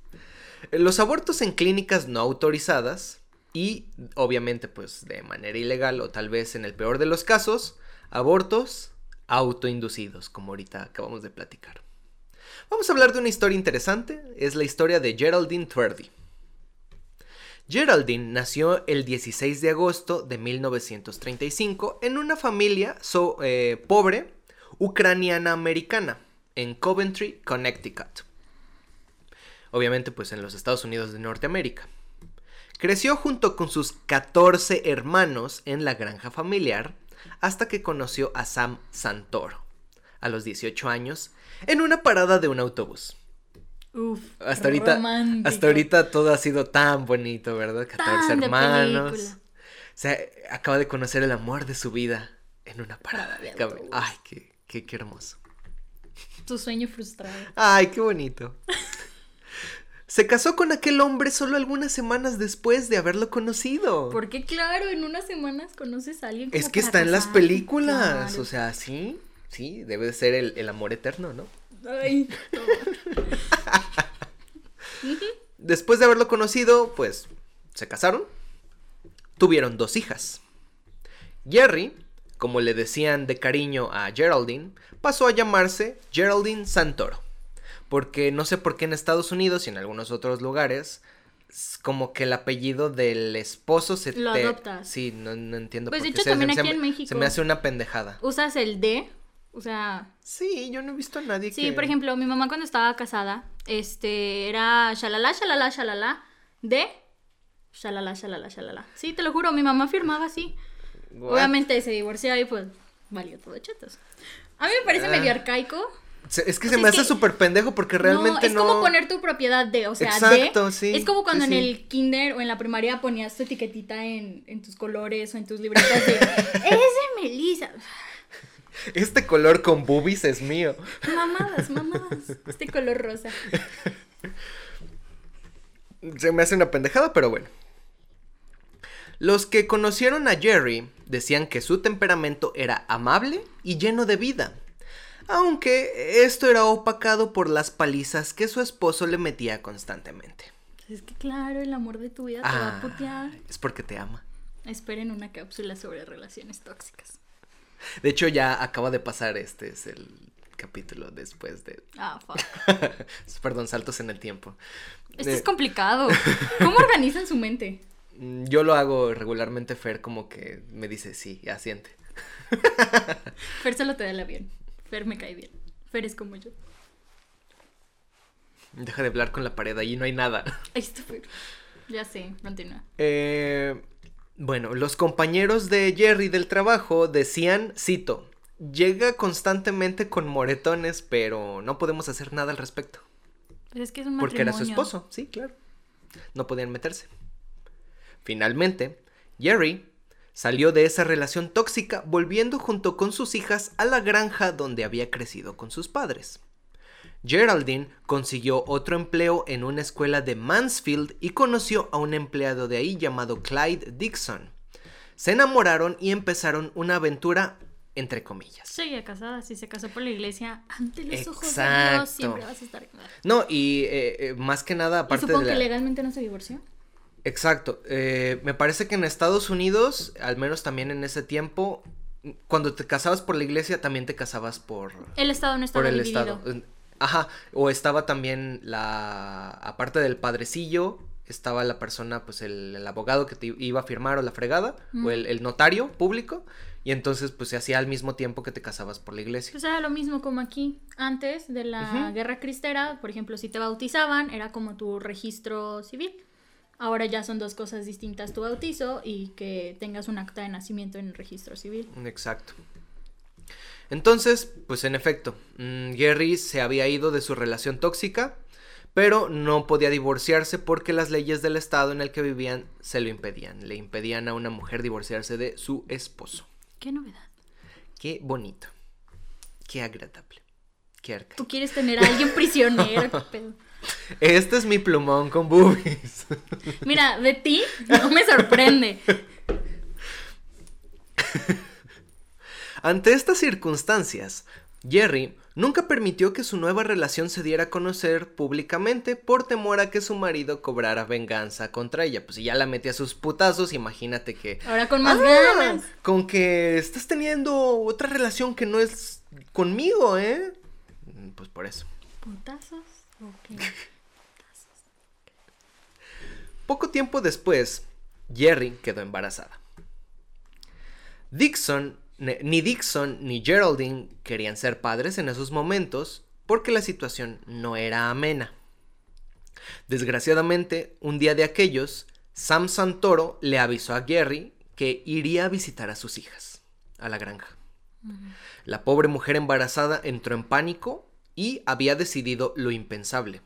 Los abortos en clínicas no autorizadas... Y, obviamente, pues, de manera ilegal o tal vez en el peor de los casos, abortos autoinducidos, como ahorita acabamos de platicar. Vamos a hablar de una historia interesante, es la historia de Geraldine Twerdy. Geraldine nació el dieciséis de agosto de mil novecientos treinta y cinco en una familia so, eh, pobre ucraniana-americana en Coventry, Connecticut. Obviamente, pues, en los Estados Unidos de Norteamérica. Creció junto con sus catorce hermanos en la granja familiar hasta que conoció a Sam Santoro a los dieciocho años en una parada de un autobús. Uf, hasta ahorita, hasta ahorita todo ha sido tan bonito, ¿verdad? catorce tan hermanos. De película. O sea, acaba de conocer el amor de su vida en una parada de autobús. Ay, qué, qué, qué hermoso. Tu sueño frustrado. Ay, qué bonito. Se casó con aquel hombre solo algunas semanas después de haberlo conocido. Porque claro, en unas semanas conoces a alguien. Es que está en las películas, claro. O sea, sí, sí, debe de ser el, el amor eterno, ¿no? Ay, después de haberlo conocido, pues, se casaron, tuvieron dos hijas. Jerry, como le decían de cariño a Geraldine, pasó a llamarse Geraldine Santoro. Porque no sé por qué en Estados Unidos y en algunos otros lugares, como que el apellido del esposo se lo te... adopta. Sí, no, no entiendo pues por qué. Pues de hecho también se, aquí se, en México. Se me hace una pendejada. Usas el de, o sea... Sí, yo no he visto a nadie sí, que... Sí, por ejemplo, mi mamá cuando estaba casada, este, era shalala, shalala, shalala, de, shalala, shalala, shalala. Sí, te lo juro, mi mamá firmaba así. What? Obviamente se divorció y pues valió todo chetos. A mí me parece ah. medio arcaico. Es que o sea, se me hace súper pendejo porque realmente no... Es no... como poner tu propiedad de, o sea, exacto, de... sí. Es como cuando sí, en sí. el kinder o en la primaria ponías tu etiquetita en, en tus colores o en tus libretas de... ¡Eres de Melissa! Este color con boobies es mío. Mamadas, mamadas. Este color rosa. Se me hace una pendejada, pero bueno. Los que conocieron a Jerry decían que su temperamento era amable y lleno de vida. Aunque esto era opacado por las palizas que su esposo le metía constantemente. Es que claro, el amor de tu vida te ah, va a putear. Es porque te ama. Esperen una cápsula sobre relaciones tóxicas. De hecho, ya acaba de pasar, este es el capítulo después de... Ah, fuck. Perdón, saltos en el tiempo. Esto eh... es complicado. ¿Cómo organizan su mente? Yo lo hago regularmente, Fer, como que me dice sí, asiente. Fer solo te da el avión. Fer me cae bien. Fer es como yo. Deja de hablar con la pared, allí no hay nada. Ahí está Fer. Ya sé, continúa. Eh, bueno, los compañeros de Jerry del trabajo decían, cito, llega constantemente con moretones, pero no podemos hacer nada al respecto. Pero es que es un matrimonio. Porque era su esposo, sí, claro. No podían meterse. Finalmente, Jerry... salió de esa relación tóxica volviendo junto con sus hijas a la granja donde había crecido con sus padres. Geraldine consiguió otro empleo en una escuela de Mansfield y conoció a un empleado de ahí llamado Clyde Dixon. Se enamoraron y empezaron una aventura entre comillas. Seguía casada, si se casó por la iglesia, ante los exacto. ojos de Dios siempre vas a estar... No, y eh, eh, más que nada aparte de la... ¿Y supongo que legalmente no se divorció? Exacto, eh, me parece que en Estados Unidos, al menos también en ese tiempo, cuando te casabas por la iglesia también te casabas por... El Estado no estaba por el dividido. Estado. Ajá, o estaba también la... aparte del padrecillo, estaba la persona, pues el, el abogado que te iba a firmar o la fregada, mm. o el, el notario público, y entonces pues se hacía al mismo tiempo que te casabas por la iglesia. Pues era lo mismo como aquí, antes de la uh-huh. guerra cristera, por ejemplo, si te bautizaban, era como tu registro civil. Ahora ya son dos cosas distintas, tu bautizo y que tengas un acta de nacimiento en el registro civil. Exacto. Entonces, pues en efecto, Jerry se había ido de su relación tóxica, pero no podía divorciarse porque las leyes del estado en el que vivían se lo impedían. Le impedían a una mujer divorciarse de su esposo. ¡Qué novedad! ¡Qué bonito! ¡Qué agradable! ¡Qué arca! Tú quieres tener a alguien prisionero, pero... Este es mi plumón con boobies. Mira, de ti no me sorprende. Ante estas circunstancias, Jerry nunca permitió que su nueva relación se diera a conocer públicamente por temor a que su marido cobrara venganza contra ella. Pues si ya la metía a sus putazos, imagínate que... Ahora con más ah, ganas. Con que estás teniendo otra relación que no es conmigo, ¿eh? Pues por eso. ¿Putazos? Okay. Poco tiempo después, Jerry quedó embarazada. Dixon, ni Dixon ni Geraldine querían ser padres en esos momentos porque la situación no era amena. Desgraciadamente, un día de aquellos, Sam Santoro le avisó a Jerry que iría a visitar a sus hijas a la granja. La pobre mujer embarazada entró en pánico y había decidido lo impensable: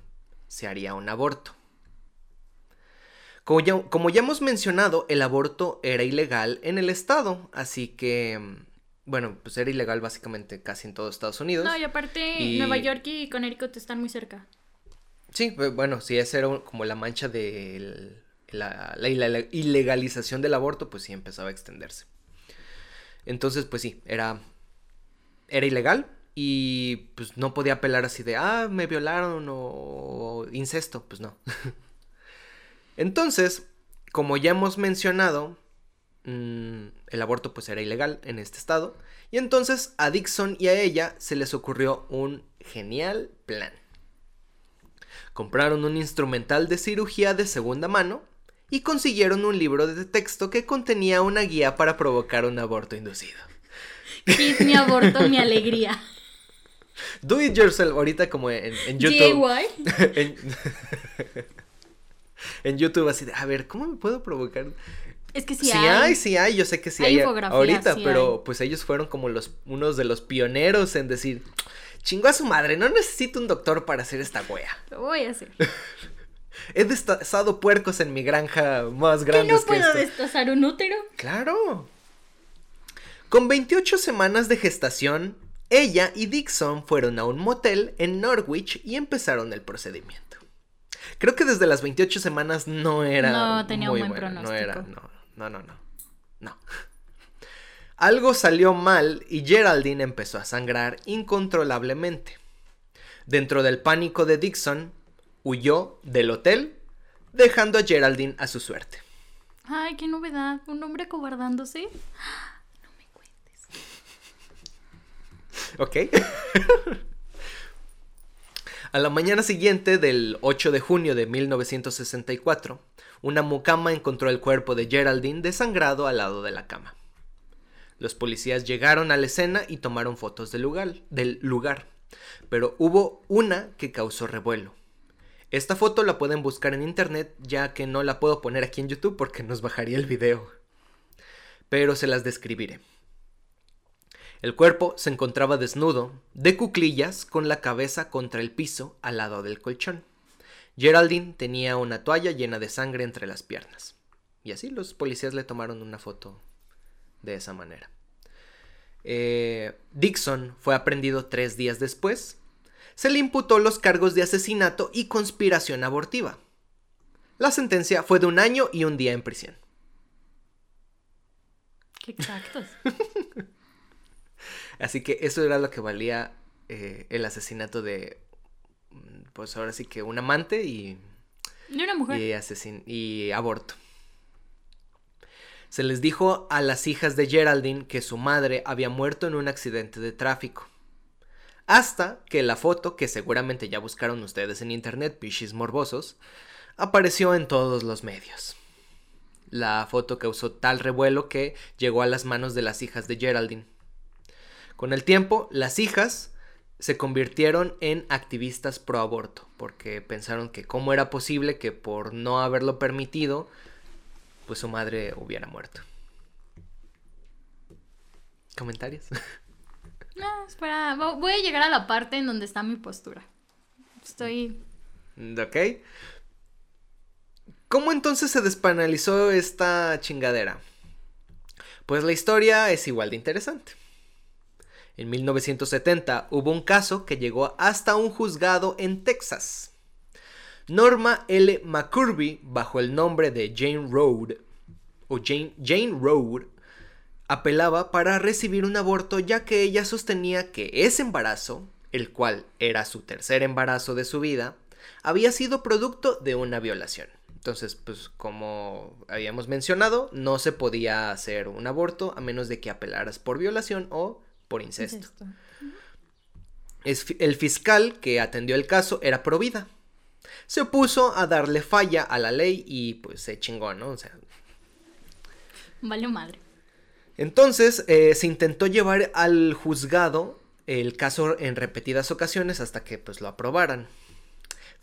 se haría un aborto. Como ya, como ya hemos mencionado, el aborto era ilegal en el estado, así que, bueno, pues era ilegal básicamente casi en todo Estados Unidos. No, y aparte y... Nueva York y Connecticut están muy cerca. Sí, bueno, si esa era como la mancha de el, la, la, la, la ilegalización del aborto, pues sí empezaba a extenderse. Entonces, pues sí, era, era ilegal. Y pues no podía apelar así de, ah, me violaron o incesto, pues no. Entonces, como ya hemos mencionado, mmm, el aborto pues era ilegal en este estado. Y entonces a Dixon y a ella se les ocurrió un genial plan. Compraron un instrumental de cirugía de segunda mano y consiguieron un libro de texto que contenía una guía para provocar un aborto inducido. Kiss mi aborto, mi alegría. Do it yourself, ahorita como en, en YouTube. en, en YouTube, así de, a ver, ¿cómo me puedo provocar? Es que sí, sí hay. hay. Sí hay, yo sé que sí hay, hay ahorita, sí pero hay. Pues ellos fueron como los unos de los pioneros en decir, chingó a su madre, no necesito un doctor para hacer esta wea. Lo voy a hacer. He destazado puercos en mi granja más grande. ¿Qué no puedo destazar un útero? Claro. Con veintiocho semanas de gestación, ella y Dixon fueron a un motel en Norwich y empezaron el procedimiento. Creo que desde las veintiocho semanas no era No, tenía muy un buen bueno. pronóstico. No era, no, no, no, no, no. Algo salió mal y Geraldine empezó a sangrar incontrolablemente. Dentro del pánico de Dixon, huyó del hotel, dejando a Geraldine a su suerte. Ay, qué novedad, un hombre acobardándose... Ok. A la mañana siguiente del ocho de junio de mil novecientos sesenta y cuatro, una mucama encontró el cuerpo de Geraldine desangrado al lado de la cama. Los policías llegaron a la escena y tomaron fotos del lugar, del lugar, pero hubo una que causó revuelo. Esta foto la pueden buscar en internet, ya que no la puedo poner aquí en YouTube porque nos bajaría el video, pero se las describiré. El cuerpo se encontraba desnudo, de cuclillas, con la cabeza contra el piso al lado del colchón. Geraldine tenía una toalla llena de sangre entre las piernas. Y así los policías le tomaron una foto de esa manera. Eh, Dixon fue aprehendido tres días después. Se le imputó los cargos de asesinato y conspiración abortiva. La sentencia fue de un año y un día en prisión. ¡Qué exactos! Así que eso era lo que valía eh, el asesinato de, pues ahora sí que un amante y... De una mujer. Y, asesin- y aborto. Se les dijo a las hijas de Geraldine que su madre había muerto en un accidente de tráfico. Hasta que la foto, que seguramente ya buscaron ustedes en internet, bichis morbosos, apareció en todos los medios. La foto causó tal revuelo que llegó a las manos de las hijas de Geraldine. Con el tiempo, las hijas se convirtieron en activistas pro aborto, porque pensaron que cómo era posible que por no haberlo permitido, pues su madre hubiera muerto. ¿Comentarios? No, espera, voy a llegar a la parte en donde está mi postura. Estoy ¿Ok? ¿Cómo entonces se despenalizó esta chingadera? Pues la historia es igual de interesante. En mil novecientos setenta hubo un caso que llegó hasta un juzgado en Texas. Norma L. McCorvey, bajo el nombre de Jane Roe, o Jane, Jane Roe, apelaba para recibir un aborto, ya que ella sostenía que ese embarazo, el cual era su tercer embarazo de su vida, había sido producto de una violación. Entonces, pues como habíamos mencionado, no se podía hacer un aborto a menos de que apelaras por violación o por incesto. Es esto. El fiscal que atendió el caso era pro vida. Se opuso a darle falla a la ley y pues se chingó, ¿no? O sea, vale madre. Entonces, eh, se intentó llevar al juzgado el caso en repetidas ocasiones hasta que pues lo aprobaran.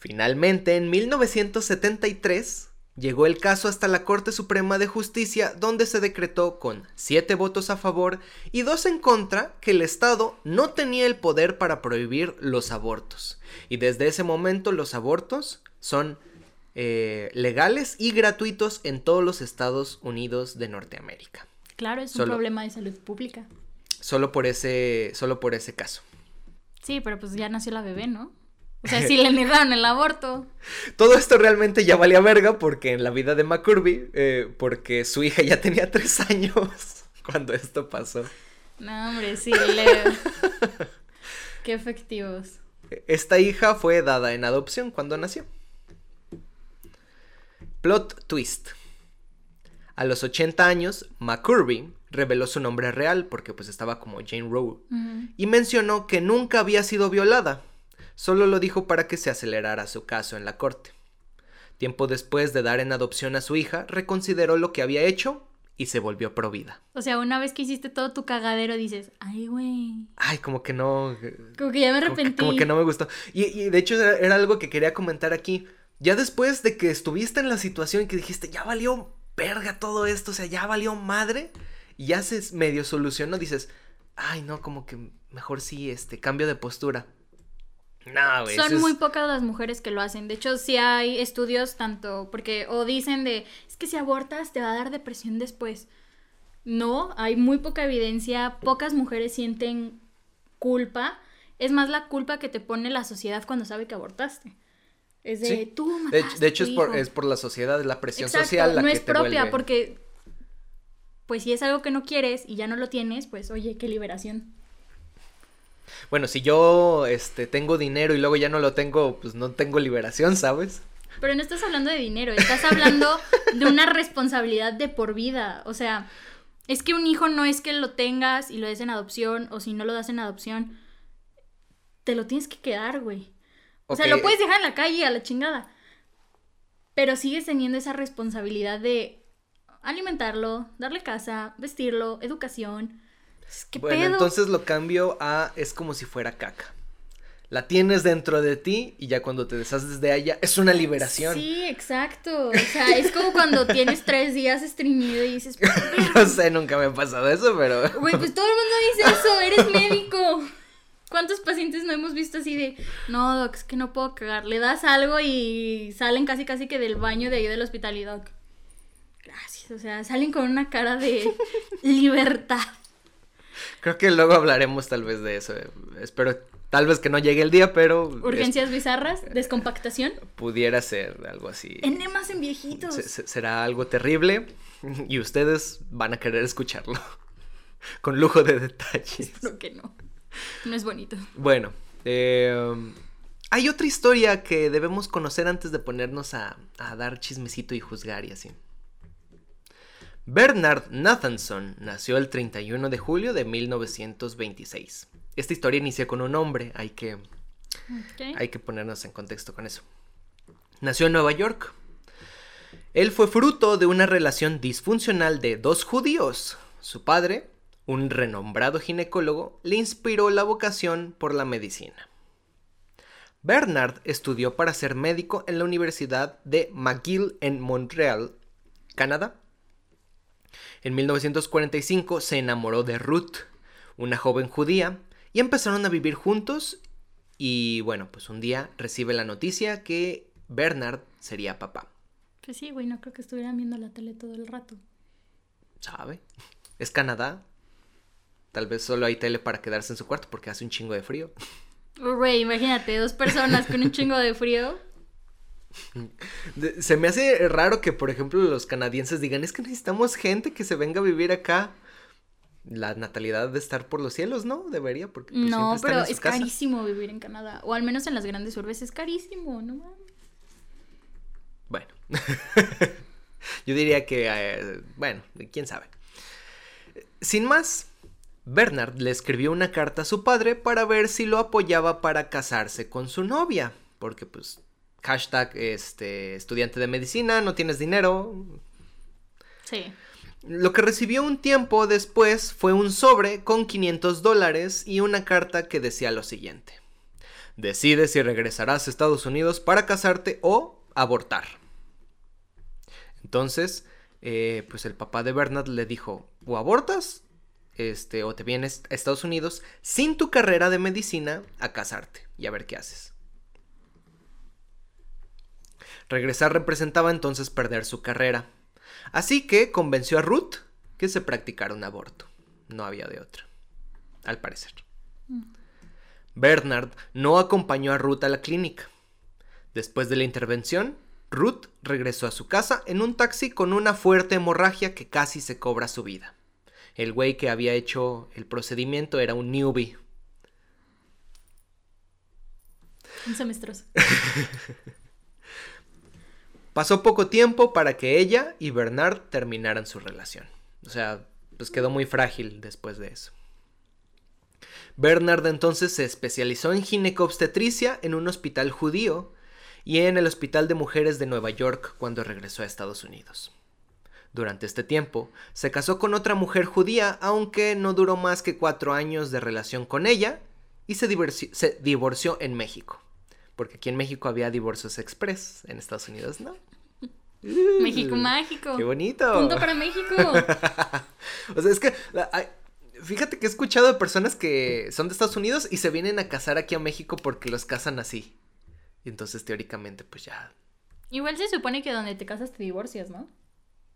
Finalmente, en mil novecientos setenta y tres, llegó el caso hasta la Corte Suprema de Justicia, donde se decretó con siete votos a favor y dos en contra que el Estado no tenía el poder para prohibir los abortos. Y desde ese momento los abortos son eh, legales y gratuitos en todos los Estados Unidos de Norteamérica. Claro, es un solo, problema de salud pública. Solo por ese, solo por ese caso. Sí, pero pues ya nació la bebé, ¿no? O sea, sí le negaron el aborto. Todo esto realmente ya valía verga porque en la vida de McCorvey, eh, porque su hija ya tenía tres años cuando esto pasó. No, hombre, sí, Leo. Qué efectivos. Esta hija fue dada en adopción cuando nació. Plot twist. A los ochenta años, McCorvey reveló su nombre real porque pues estaba como Jane Roe. Uh-huh. Y mencionó que nunca había sido violada. Solo lo dijo para que se acelerara su caso en la corte. Tiempo después de dar en adopción a su hija, reconsideró lo que había hecho y se volvió pro vida. O sea, una vez que hiciste todo tu cagadero, dices, ay, güey. Ay, como que no... Como que ya me arrepentí. Como que, como que no me gustó. Y, y de hecho era, era algo que quería comentar aquí. Ya después de que estuviste en la situación y que dijiste, ya valió verga todo esto, o sea, ya valió madre, y ya se medio solucionó, dices, ay, no, como que mejor sí, este, cambio de postura. No, güey, son muy es... pocas las mujeres que lo hacen. De hecho, sí hay estudios tanto porque o dicen de, es que si abortas te va a dar depresión después. No, hay muy poca evidencia. Pocas mujeres sienten culpa. Es más la culpa que te pone la sociedad cuando sabe que abortaste. Es de, sí. tú mataste De, de hecho es por, es por la sociedad, es la presión Exacto, social la no que es te propia vuelve... porque pues si es algo que no quieres y ya no lo tienes, pues oye, qué liberación. Bueno, si yo este, tengo dinero y luego ya no lo tengo, pues no tengo liberación, ¿sabes? Pero no estás hablando de dinero, estás hablando de una responsabilidad de por vida. O sea, es que un hijo no es que lo tengas y lo des en adopción, o si no lo das en adopción, te lo tienes que quedar, güey. O okay. sea, lo puedes dejar en la calle a la chingada, pero sigues teniendo esa responsabilidad de alimentarlo, darle casa, vestirlo, educación... ¿Qué bueno, pedo? Entonces lo cambio a es como si fuera caca. La tienes dentro de ti y ya cuando te deshaces de ella es una liberación. Sí, exacto. O sea, es como cuando tienes tres días estreñido y dices... No sé, nunca me ha pasado eso, pero... Güey, pues todo el mundo dice eso, eres médico. ¿Cuántos pacientes no hemos visto así de... No, doc, es que no puedo cagar. Le das algo y salen casi casi que del baño de ahí del hospital y doc... Gracias, o sea, salen con una cara de libertad. Creo que luego hablaremos tal vez de eso. Espero, tal vez que no llegue el día, pero... Urgencias es... bizarras, descompactación. Pudiera ser algo así. Enemas en viejitos. Se, se, será algo terrible y ustedes van a querer escucharlo. Con lujo de detalles. Espero que no. No es bonito. Bueno, eh, hay otra historia que debemos conocer antes de ponernos a, a dar chismecito y juzgar y así. Bernard Nathanson nació el treinta y uno de julio de mil novecientos veintiséis. Esta historia inició con un hombre, hay que, okay. hay que ponernos en contexto con eso. Nació en Nueva York. Él fue fruto de una relación disfuncional de dos judíos. Su padre, un renombrado ginecólogo, le inspiró la vocación por la medicina. Bernard estudió para ser médico en la Universidad de McGill en Montreal, Canadá. En mil novecientos cuarenta y cinco se enamoró de Ruth, una joven judía, y empezaron a vivir juntos Y bueno, pues un día recibe la noticia que Bernard sería papá. Pues sí, güey, no creo que estuvieran viendo la tele todo el rato. ¿Sabe? Es Canadá. Tal vez solo hay tele para quedarse en su cuarto porque hace un chingo de frío. Güey, imagínate, dos personas con un chingo de frío. Se me hace raro que, por ejemplo, los canadienses digan, es que necesitamos gente que se venga a vivir acá. La natalidad de estar por los cielos, ¿no? Debería, porque pues, no, siempre pero están en su casa. Es carísimo vivir en Canadá, o al menos en las grandes urbes es carísimo, ¿no? Bueno, yo diría que, eh, bueno, quién sabe. Sin más, Bernard le escribió una carta a su padre para ver si lo apoyaba para casarse con su novia, porque pues... Hashtag, este, estudiante de medicina, no tienes dinero. Sí. Lo que recibió un tiempo después fue un sobre con quinientos dólares y una carta que decía lo siguiente. Decide si regresarás a Estados Unidos para casarte o abortar. Entonces, eh, pues el papá de Bernard le dijo, o abortas, este, o te vienes a Estados Unidos sin tu carrera de medicina a casarte y a ver qué haces. Regresar representaba entonces perder su carrera. Así que convenció a Ruth que se practicara un aborto. No había de otra, al parecer. Mm. Bernard no acompañó a Ruth a la clínica. Después de la intervención, Ruth regresó a su casa en un taxi con una fuerte hemorragia que casi se cobra su vida. El güey que había hecho el procedimiento era un newbie. Un semestroso. Pasó poco tiempo para que ella y Bernard terminaran su relación. O sea, pues quedó muy frágil después de eso. Bernard entonces se especializó en ginecobstetricia en un hospital judío y en el Hospital de Mujeres de Nueva York cuando regresó a Estados Unidos. Durante este tiempo, se casó con otra mujer judía, aunque no duró más que cuatro años de relación con ella, y se divorció, se divorció en México. Porque aquí en México había divorcios express, en Estados Unidos no. México mágico. ¡Qué bonito! ¡Punto para México! O sea, es que, la, hay, fíjate que he escuchado de personas que son de Estados Unidos y se vienen a casar aquí a México porque los casan así. Y entonces, teóricamente, pues ya. Igual se supone que donde te casas te divorcias, ¿no?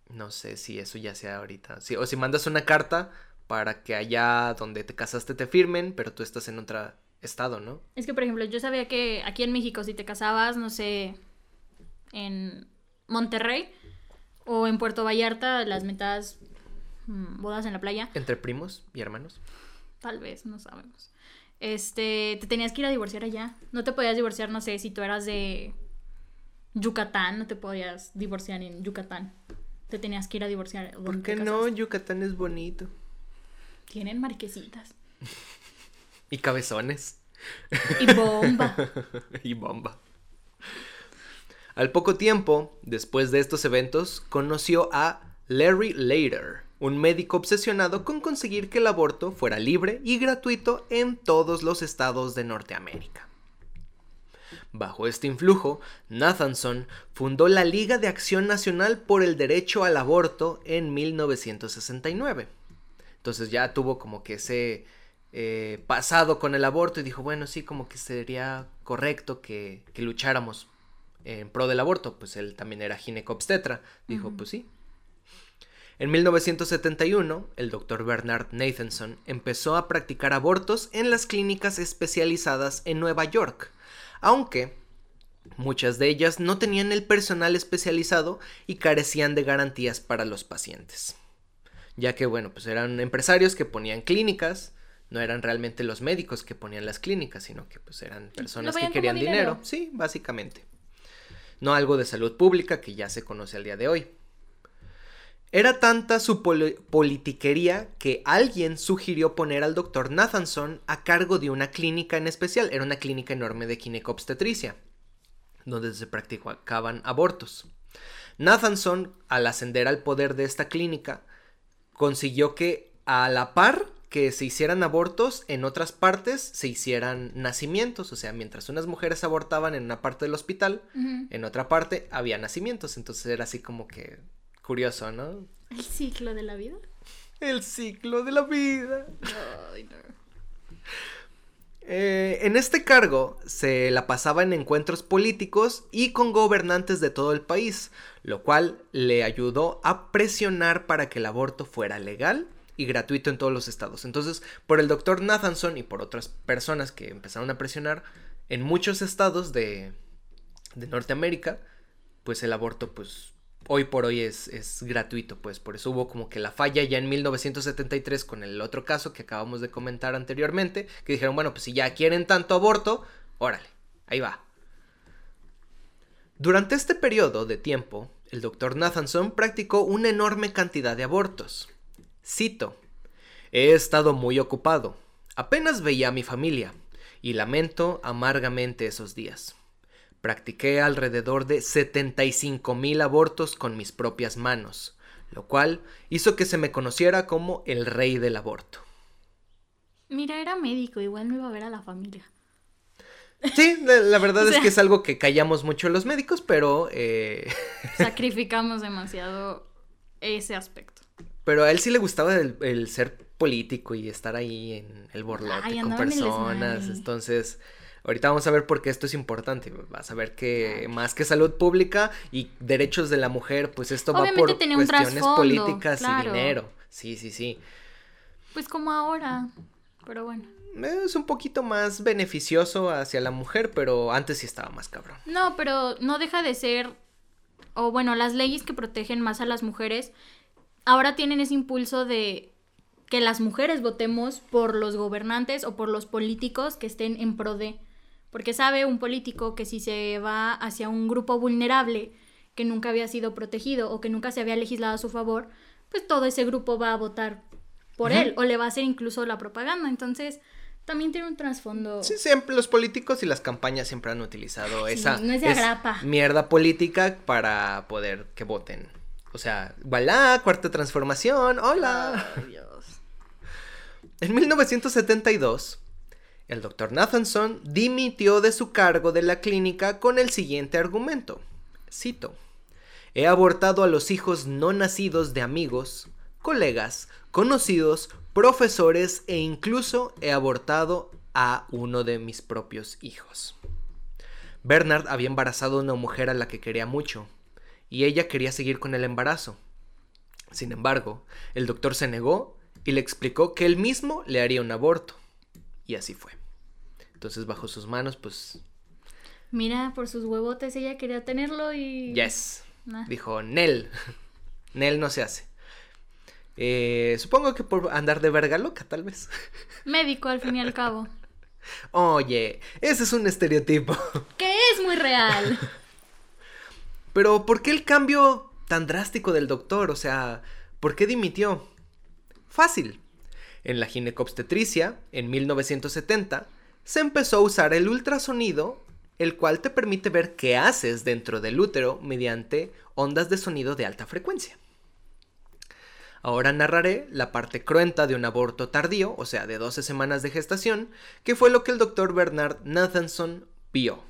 No sé si eso ya sea ahorita. Sí, o si mandas una carta para que allá donde te casaste te firmen, pero tú estás en otra... estado, ¿no? Es que, por ejemplo, yo sabía que aquí en México si te casabas, no sé, en Monterrey o en Puerto Vallarta, las mentadas mmm, bodas en la playa. ¿Entre primos y hermanos? Tal vez, no sabemos. Este, te tenías que ir a divorciar allá. No te podías divorciar, no sé, si tú eras de Yucatán, no te podías divorciar en Yucatán. Te tenías que ir a divorciar donde ¿Por qué te casaste? No? Yucatán es bonito. Tienen marquesitas. Y cabezones. Y bomba. Y bomba. Al poco tiempo, después de estos eventos, conoció a Larry Lader, un médico obsesionado con conseguir que el aborto fuera libre y gratuito en todos los estados de Norteamérica. Bajo este influjo, Nathanson fundó la Liga de Acción Nacional por el Derecho al Aborto en mil novecientos sesenta y nueve. Entonces ya tuvo como que ese... Eh, pasado con el aborto y dijo, bueno, sí, como que sería correcto que, que lucháramos en pro del aborto, pues él también era ginecobstetra, dijo, uh-huh. Pues sí. En mil novecientos setenta y uno, el doctor Bernard Nathanson empezó a practicar abortos en las clínicas especializadas en Nueva York, aunque muchas de ellas no tenían el personal especializado y carecían de garantías para los pacientes, ya que, bueno, pues eran empresarios que ponían clínicas. No eran realmente los médicos que ponían las clínicas, sino que pues eran personas que querían dinero. dinero. Sí, básicamente. No algo de salud pública que ya se conoce al día de hoy. Era tanta su pol- politiquería que alguien sugirió poner al doctor Nathanson a cargo de una clínica en especial. Era una clínica enorme de ginecobstetricia, donde se practicaban abortos. Nathanson, al ascender al poder de esta clínica, consiguió que a la par... que se hicieran abortos, en otras partes se hicieran nacimientos, o sea, mientras unas mujeres abortaban en una parte del hospital, uh-huh. En otra parte había nacimientos, entonces era así como que curioso, ¿no? ¿El ciclo de la vida? ¡El ciclo de la vida! Ay, no. Eh, en este cargo se la pasaba en encuentros políticos y con gobernantes de todo el país, lo cual le ayudó a presionar para que el aborto fuera legal y gratuito en todos los estados. Entonces, por el doctor Nathanson y por otras personas que empezaron a presionar en muchos estados de, de Norteamérica, pues el aborto, pues, hoy por hoy es, es gratuito, pues. Por eso hubo como que la falla ya en mil novecientos setenta y tres con el otro caso que acabamos de comentar anteriormente, que dijeron, bueno, pues si ya quieren tanto aborto, órale, ahí va. Durante este periodo de tiempo, el doctor Nathanson practicó una enorme cantidad de abortos. Cito: "He estado muy ocupado, apenas veía a mi familia, y lamento amargamente esos días. Practiqué alrededor de setenta y cinco mil abortos con mis propias manos, lo cual hizo que se me conociera como el rey del aborto". Mira, era médico, igual no iba a ver a la familia. Sí, la, la verdad o sea, es que es algo que callamos mucho los médicos, pero... Eh... sacrificamos demasiado ese aspecto. Pero a él sí le gustaba el, el ser político y estar ahí en el borlote. Ay, con personas, en entonces... Ahorita vamos a ver por qué esto es importante. Vas a ver que más que salud pública y derechos de la mujer, pues esto obviamente va por cuestiones políticas, claro, y dinero. Sí, sí, sí. Pues como ahora, pero bueno. Es un poquito más beneficioso hacia la mujer, pero antes sí estaba más cabrón. No, pero no deja de ser, o bueno, las leyes que protegen más a las mujeres ahora tienen ese impulso de... que las mujeres votemos por los gobernantes o por los políticos que estén en pro de... Porque sabe un político que si se va hacia un grupo vulnerable que nunca había sido protegido o que nunca se había legislado a su favor, pues todo ese grupo va a votar por uh-huh. él o le va a hacer incluso la propaganda. Entonces, también tiene un trasfondo... Sí, siempre los políticos y las campañas siempre han utilizado sí, esa, no es de agrapa, esa mierda política para poder que voten. O sea, ¡voilá! Cuarta transformación, ¡hola! Oh, Dios. En mil novecientos setenta y dos, el doctor Nathanson dimitió de su cargo de la clínica con el siguiente argumento. Cito: "He abortado a los hijos no nacidos de amigos, colegas, conocidos, profesores e incluso he abortado a uno de mis propios hijos". Bernard había embarazado a una mujer a la que quería mucho y ella quería seguir con el embarazo. Sin embargo, el doctor se negó y le explicó que él mismo le haría un aborto. Y así fue. Entonces, bajo sus manos, pues... Mira, por sus huevotes ella quería tenerlo y... Yes. Nah. Dijo, Nel. Nel no se hace. Eh, supongo que por andar de verga loca, tal vez. Médico, al fin y al cabo. Oye, ese es un estereotipo. Que es muy real. Pero, ¿por qué el cambio tan drástico del doctor? O sea, ¿por qué dimitió? Fácil. En la ginecobstetricia, en mil novecientos setenta, se empezó a usar el ultrasonido, el cual te permite ver qué haces dentro del útero mediante ondas de sonido de alta frecuencia. Ahora narraré la parte cruenta de un aborto tardío, o sea, de doce semanas de gestación, que fue lo que el doctor Bernard Nathanson vio.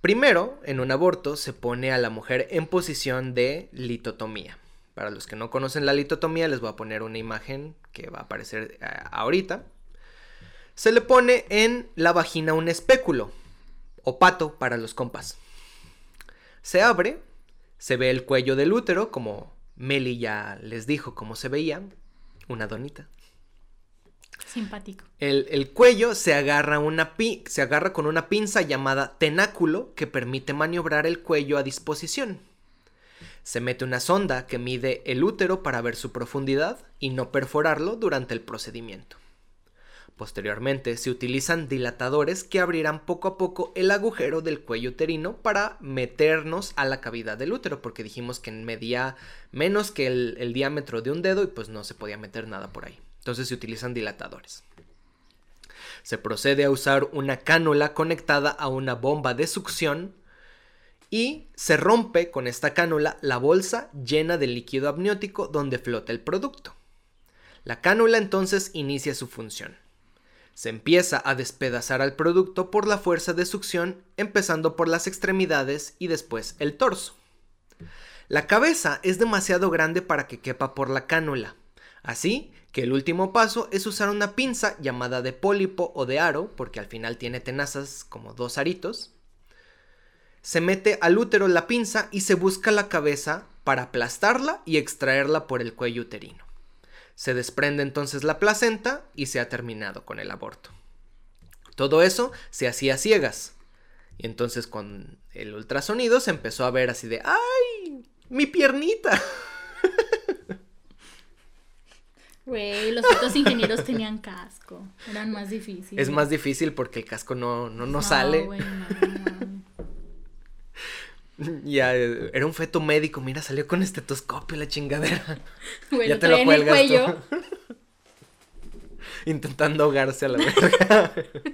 Primero, en un aborto se pone a la mujer en posición de litotomía. Para los que no conocen la litotomía, les voy a poner una imagen que va a aparecer eh, ahorita. Se le pone en la vagina un espéculo, o pato para los compas. Se abre, se ve el cuello del útero, como Meli ya les dijo cómo se veía, una donita. Simpático. El, el cuello se agarra, una pi- se agarra con una pinza llamada tenáculo, que permite maniobrar el cuello a disposición. Se mete una sonda que mide el útero para ver su profundidad y no perforarlo durante el procedimiento. Posteriormente se utilizan dilatadores que abrirán poco a poco el agujero del cuello uterino para meternos a la cavidad del útero, porque dijimos que medía menos que el, el diámetro de un dedo y pues no se podía meter nada por ahí. Entonces se utilizan dilatadores. Se procede a usar una cánula conectada a una bomba de succión y se rompe con esta cánula la bolsa llena de líquido amniótico donde flota el producto. La cánula entonces inicia su función. Se empieza a despedazar al producto por la fuerza de succión, empezando por las extremidades y después el torso. La cabeza es demasiado grande para que quepa por la cánula, Así que el último paso es usar una pinza llamada de pólipo o de aro, porque al final tiene tenazas como dos aritos. Se mete al útero la pinza y se busca la cabeza para aplastarla y extraerla por el cuello uterino. Se desprende entonces la placenta y se ha terminado con el aborto. Todo eso se hacía a ciegas. Y entonces con el ultrasonido se empezó a ver así de ¡ay! ¡Mi piernita! Güey, los otros ingenieros tenían casco. Eran más difíciles. Es más difícil porque el casco no, no, no, no sale. Wey, no, no. Ya, era un feto médico. Mira, salió con estetoscopio la chingadera. Wey, ya te lo cuelgas tú. Intentando ahogarse a la verga.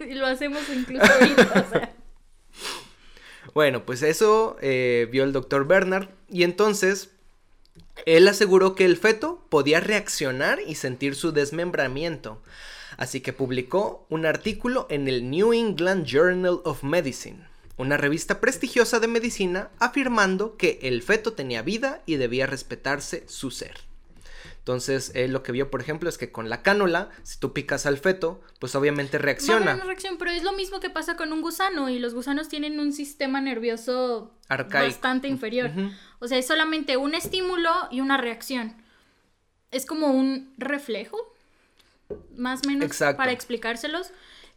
Y lo hacemos incluso ahorita, o sea. Bueno, pues eso eh, vio el doctor Bernard. Y entonces... él aseguró que el feto podía reaccionar y sentir su desmembramiento, así que publicó un artículo en el New England Journal of Medicine, una revista prestigiosa de medicina, afirmando que el feto tenía vida y debía respetarse su ser. Entonces, él lo que vio, por ejemplo, es que con la cánula, si tú picas al feto, pues obviamente reacciona. Va a haber una reacción, pero es lo mismo que pasa con un gusano, y los gusanos tienen un sistema nervioso arcaico, bastante inferior. Uh-huh. O sea, es solamente un estímulo y una reacción. Es como un reflejo, más o menos, exacto, para explicárselos.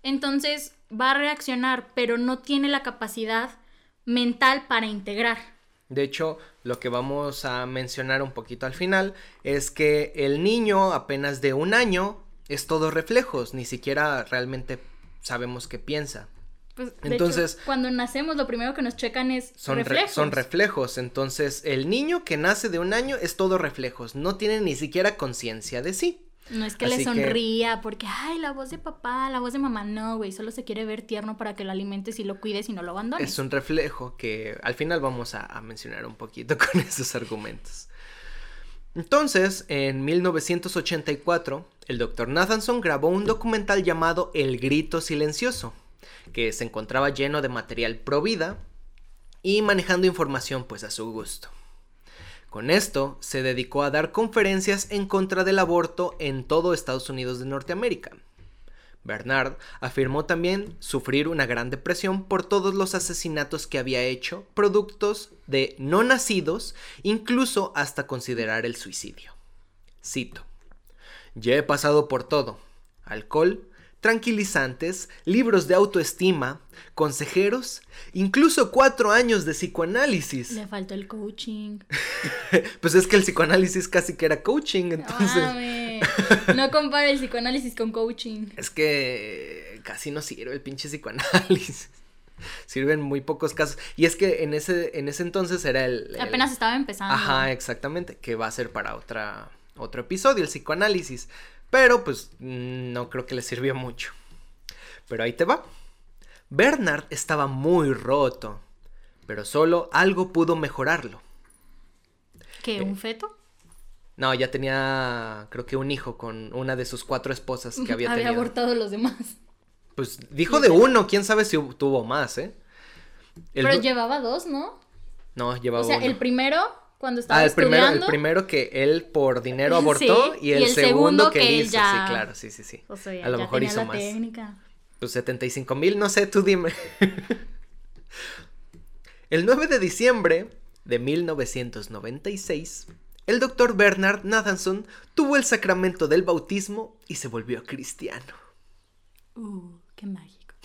Entonces, va a reaccionar, pero no tiene la capacidad mental para integrar. De hecho, lo que vamos a mencionar un poquito al final es que el niño apenas de un año es todo reflejos, ni siquiera realmente sabemos qué piensa. Pues, de entonces, hecho, cuando nacemos lo primero que nos checan es son reflejos. Re- son reflejos, entonces el niño que nace de un año es todo reflejos, no tiene ni siquiera conciencia de sí. No es que así le sonría que... porque, ay, la voz de papá, la voz de mamá, no, güey, solo se quiere ver tierno para que lo alimentes y lo cuides y no lo abandones. Es un reflejo que al final vamos a, a mencionar un poquito con esos argumentos. Entonces, en mil novecientos ochenta y cuatro, el doctor Nathanson grabó un documental llamado El Grito Silencioso, que se encontraba lleno de material pro vida y manejando información pues a su gusto. Con esto, se dedicó a dar conferencias en contra del aborto en todo Estados Unidos de Norteamérica. Bernard afirmó también sufrir una gran depresión por todos los asesinatos que había hecho, productos de no nacidos, incluso hasta considerar el suicidio. Cito: "Ya he pasado por todo, alcohol, tranquilizantes, libros de autoestima, consejeros, incluso cuatro años de psicoanálisis". Le faltó el coaching. Pues es que el psicoanálisis casi que era coaching, entonces. Ah, no compara el psicoanálisis con coaching. Es que casi no sirve el pinche psicoanálisis. Sirve en muy pocos casos. Y es que en ese, en ese entonces era el, el... apenas estaba empezando. Ajá, exactamente, que va a ser para otra, otro episodio, el psicoanálisis. Pero pues no creo que le sirvió mucho. Pero ahí te va. Bernard estaba muy roto, pero solo algo pudo mejorarlo. ¿Qué? Eh, ¿un feto? No, ya tenía creo que un hijo con una de sus cuatro esposas que había, había tenido. Había abortado los demás. Pues dijo de uno, quién sabe si tuvo más, ¿eh? El... pero llevaba dos, ¿no? No, llevaba uno. O sea, uno. El primero... cuando estaba ah, el estudiando. Primero, el primero que él por dinero abortó, sí, y, el y el segundo, segundo que, que él hizo, ya... sí, claro, sí, sí, sí. O sea, ya, a lo ya mejor hizo la más. Técnica. Pues setenta y cinco mil, no sé, tú dime. El nueve de diciembre de mil novecientos noventa y seis, el doctor Bernard Nathanson tuvo el sacramento del bautismo y se volvió cristiano. Uh, qué mágico.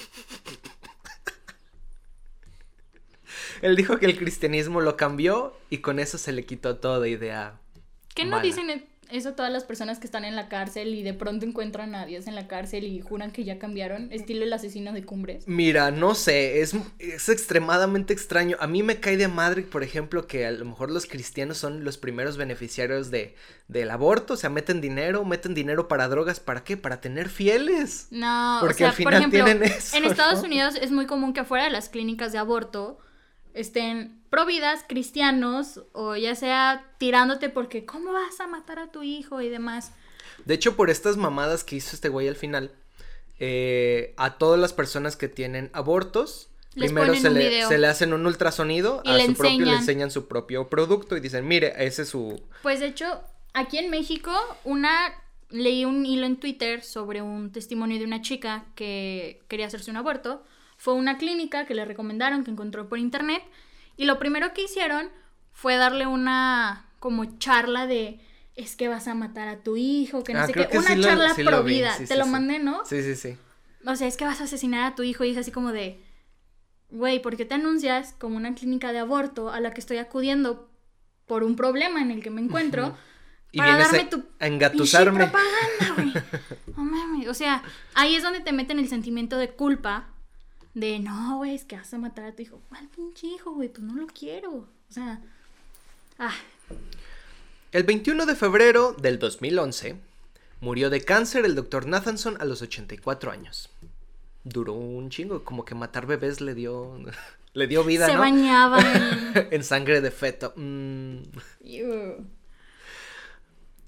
Él dijo que el cristianismo lo cambió y con eso se le quitó toda idea. ¿Qué no mala? Dicen eso todas las personas que están en la cárcel y de pronto encuentran a Dios en la cárcel y juran que ya cambiaron, estilo el asesino de Cumbres? Mira, no sé, es, es extremadamente extraño. A mí me cae de madre, por ejemplo, que a lo mejor los cristianos son los primeros beneficiarios de, del aborto, o sea, meten dinero, meten dinero para drogas, ¿para qué? Para tener fieles. No, porque o sea, al final por ejemplo, tienen eso, en Estados ¿no? Unidos es muy común que afuera de las clínicas de aborto estén providas, cristianos, o ya sea tirándote porque ¿cómo vas a matar a tu hijo? Y demás. De hecho, por estas mamadas que hizo este güey al final, eh, a todas las personas que tienen abortos, les primero se le, se le hacen un ultrasonido y a su enseñan. propio, le enseñan su propio producto y dicen, mire, ese es su... Pues de hecho, Aquí en México, una... leí un hilo en Twitter sobre un testimonio de una chica que quería hacerse un aborto. Fue a una clínica que le recomendaron, que encontró por internet, y lo primero que hicieron fue darle una como charla de es que vas a matar a tu hijo, que no ah, sé qué, que una sí charla lo, sí pro vida, sí, te sí, lo sí. mandé, ¿no? Sí, sí, sí. O sea, es que vas a asesinar a tu hijo, y es así como de, güey, ¿por qué te anuncias como una clínica de aborto a la que estoy acudiendo por un problema en el que me encuentro? Uh-huh. Y para vienes darme tu a engatusarme. Propaganda, güey. No mames. O sea, ahí es donde te meten el sentimiento de culpa. De no, güey, es que vas a matar a tu hijo. ¿Cuál pinche hijo, güey? Pues no lo quiero. O sea. Ah. El veintiuno de febrero del dos mil once murió de cáncer el doctor Nathanson a los ochenta y cuatro años. Duró un chingo. Como que matar bebés le dio. Le dio vida. Se ¿no? bañaba en... en sangre de feto. Mm.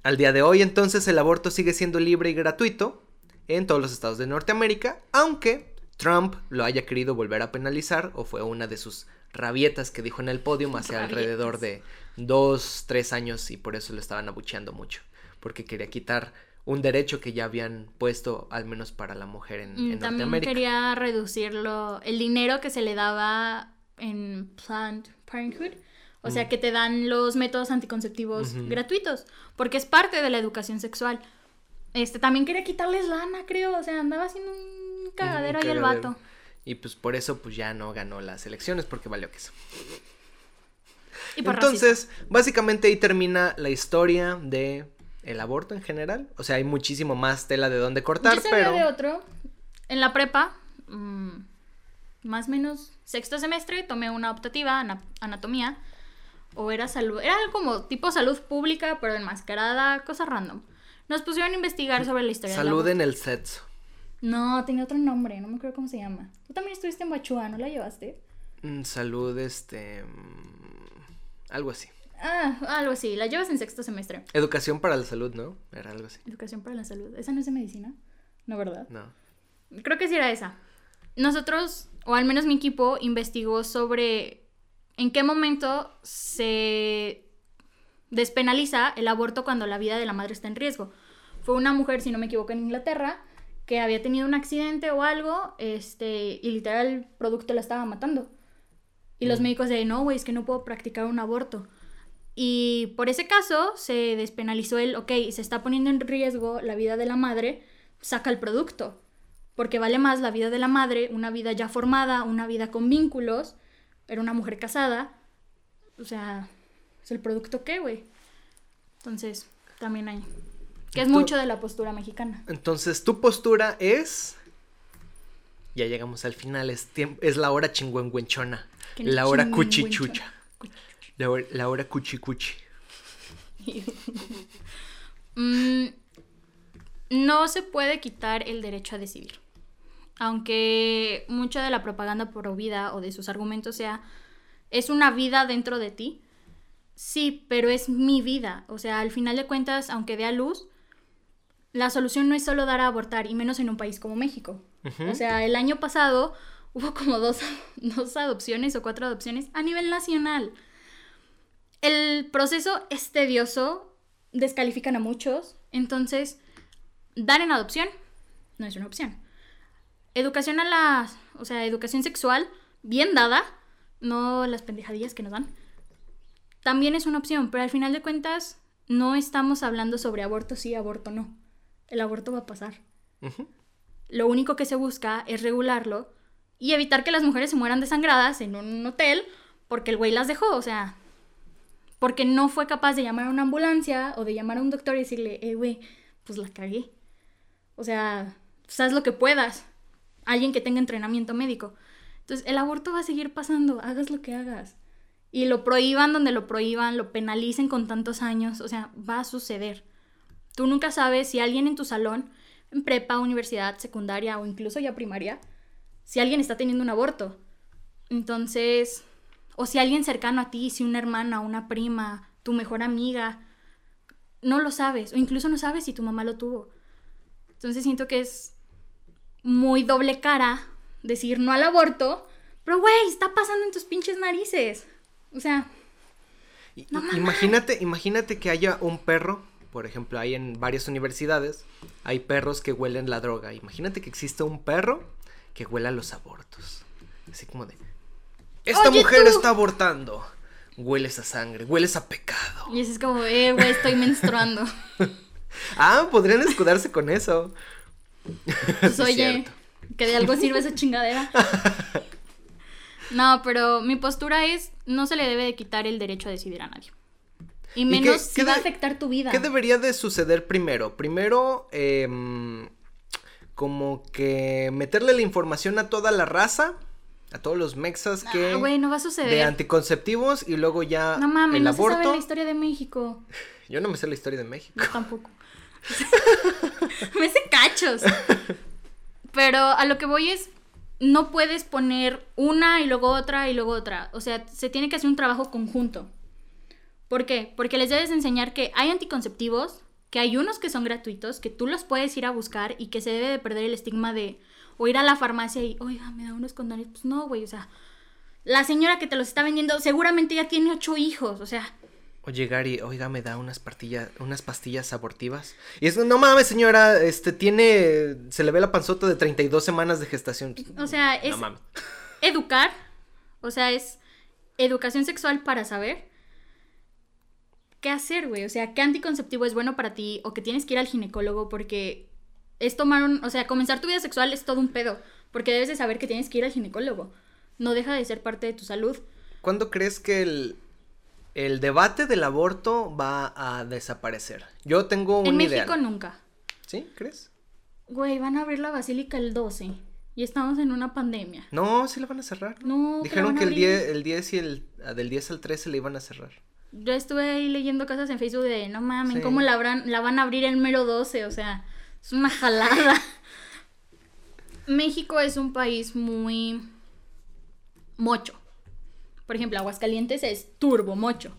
Al día de hoy, entonces, el aborto sigue siendo libre y gratuito en todos los estados de Norteamérica, aunque Trump lo haya querido volver a penalizar, o fue una de sus rabietas que dijo en el podio hace rabietas. alrededor de dos, tres años, y por eso lo estaban abucheando mucho, porque quería quitar un derecho que ya habían puesto, al menos para la mujer en, en Norteamérica. También quería reducirlo, el dinero que se le daba en Planned Parenthood. O sea, que te dan los métodos anticonceptivos uh-huh. gratuitos, porque es parte de la educación sexual. Este, también quería quitarles lana, creo, o sea, andaba haciendo un cagadero, un cagadero. ahí el vato. Y pues por eso pues ya no ganó las elecciones, porque valió queso. Y por Entonces, racista. Básicamente ahí termina la historia de el aborto en general. O sea, hay muchísimo más tela de dónde cortar, Yo pero... de otro, en la prepa, mmm, más o menos sexto semestre, tomé una optativa, ana- anatomía... O era salud, era como tipo salud pública, pero enmascarada, cosas random. Nos pusieron a investigar sobre la historia salud de la... en el sexo. No, tenía otro nombre, no me acuerdo cómo se llama. Tú también estuviste en Bachúa, ¿no la llevaste? Mm, salud, este... algo así. Ah, algo así, la llevas en sexto semestre. Educación para la salud, ¿no? Era algo así. Educación para la salud, ¿esa no es de medicina? No, ¿verdad? No. Creo que sí era esa. Nosotros, o al menos mi equipo, investigó sobre... ¿en qué momento se despenaliza el aborto cuando la vida de la madre está en riesgo? Fue una mujer, si no me equivoco, en Inglaterra, que había tenido un accidente o algo, este, y literal el producto la estaba matando. Y mm. los médicos de, no, güey, es que no puedo practicar un aborto. Y por ese caso se despenalizó el, ok, se está poniendo en riesgo la vida de la madre, saca el producto. Porque vale más la vida de la madre, una vida ya formada, una vida con vínculos... Era una mujer casada, o sea, ¿es el producto qué, güey? Entonces, también hay, que es tú, mucho de la postura mexicana. Entonces, tu postura es, ya llegamos al final, es, tiempo, es la hora chingüengüenchona, la hora cuchichucha, la hora, la hora cuchicuchi. mm, no se puede quitar el derecho a decidir. Aunque mucha de la propaganda pro vida o de sus argumentos sea, es una vida dentro de ti, sí, pero es mi vida. O sea, al final de cuentas, aunque dé a luz, la solución no es solo dar a abortar, y menos en un país como México. Uh-huh. O sea, el año pasado hubo como dos, dos adopciones o cuatro adopciones a nivel nacional. El proceso es tedioso, descalifican a muchos, entonces dar en adopción no es una opción. Educación a la... O sea, educación sexual bien dada, no las pendejadillas que nos dan, también es una opción, pero al final de cuentas no estamos hablando sobre aborto sí, aborto no. El aborto va a pasar. Uh-huh. Lo único que se busca es regularlo y evitar que las mujeres se mueran desangradas en un hotel porque el güey las dejó, o sea... Porque no fue capaz de llamar a una ambulancia o de llamar a un doctor y decirle, eh, güey, pues la cagué. O sea, pues haz lo que puedas. Alguien que tenga entrenamiento médico. Entonces, el aborto va a seguir pasando, hagas lo que hagas. Y lo prohíban donde lo prohíban, lo penalicen con tantos años, o sea, va a suceder. Tú nunca sabes si alguien en tu salón, en prepa, universidad, secundaria o incluso ya primaria, si alguien está teniendo un aborto. Entonces, o si alguien cercano a ti, si una hermana, una prima, tu mejor amiga, no lo sabes, o incluso no sabes si tu mamá lo tuvo. Entonces, siento que es... muy doble cara decir no al aborto, pero güey, está pasando en tus pinches narices. O sea, no, imagínate, imagínate que haya un perro Por ejemplo, hay en varias universidades, hay perros que huelen la droga. Imagínate que exista un perro que huela los abortos. Así como de... ¡Esta Oye, mujer tú! está abortando! Hueles a sangre, hueles a pecado. Y eso es como, eh, güey, estoy menstruando. Ah, podrían escudarse con eso. Pues oye, es que de algo sirve esa chingadera. No, pero mi postura es, no se le debe de quitar el derecho a decidir a nadie. Y menos ¿Y qué, si qué va de, a afectar tu vida. ¿Qué debería de suceder primero? Primero, eh, como que meterle la información a toda la raza, a todos los mexas que... Ah, güey, no va a suceder. De anticonceptivos y luego ya no, mami, el aborto. No mames, no se sabe la historia de México. Yo no me sé la historia de México. Yo tampoco. Me sé cachos. Pero a lo que voy es, no puedes poner una y luego otra y luego otra. O sea, se tiene que hacer un trabajo conjunto. ¿Por qué? Porque les debes enseñar que hay anticonceptivos, que hay unos que son gratuitos, que tú los puedes ir a buscar y que se debe de perder el estigma de o ir a la farmacia y, oiga, me da unos condones. Pues no, güey, o sea, la señora que te los está vendiendo seguramente ya tiene ocho hijos, o sea. O llegar y, oiga, me da unas pastillas, unas pastillas abortivas. Y es, no mames, señora, este, tiene, se le ve la panzota de treinta y dos semanas de gestación. O sea, es no mames. Educar, o sea, es educación sexual para saber qué hacer, güey. O sea, qué anticonceptivo es bueno para ti o que tienes que ir al ginecólogo porque es tomar un, o sea, comenzar tu vida sexual es todo un pedo. Porque debes de saber que tienes que ir al ginecólogo. No deja de ser parte de tu salud. ¿Cuándo crees que el... el debate del aborto va a desaparecer? Yo tengo un ideal. En México ideal. Nunca. ¿Sí? ¿Crees? Güey, van a abrir la basílica el doce y estamos en una pandemia. No, sí la van a cerrar. No, dijeron que, que el, diez, el diez y el... del diez al trece le iban a cerrar. Yo estuve ahí leyendo cosas en Facebook de no mames, sí. ¿Cómo la, habrán, la van a abrir el mero doce? O sea, es una jalada. México es un país muy mocho. Por ejemplo, Aguascalientes es turbo mocho.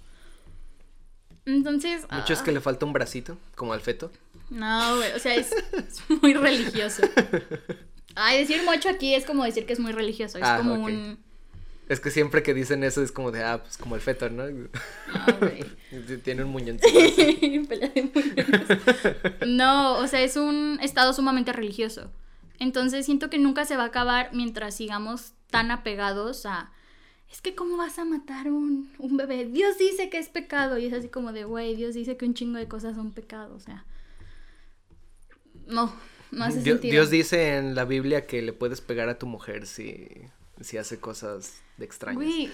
Entonces... Mucho ah, es que le falta un bracito, como al feto. No, güey, o sea, es, es muy religioso. Ay, decir mocho aquí es como decir que es muy religioso, es ah, como okay. un... Es que siempre que dicen eso es como de, ah, pues como el feto, ¿no? No, güey. Tiene un muñoncito así. Pelea de muñones. No, o sea, es un estado sumamente religioso. Entonces siento que nunca se va a acabar mientras sigamos tan apegados a... Es que cómo vas a matar un, un bebé. Dios dice que es pecado. Y es así como de, güey, Dios dice que un chingo de cosas son pecado. O sea, no, no hace Dios, sentido. Dios dice en la Biblia que le puedes pegar a tu mujer si, si hace cosas de extrañas. Güey,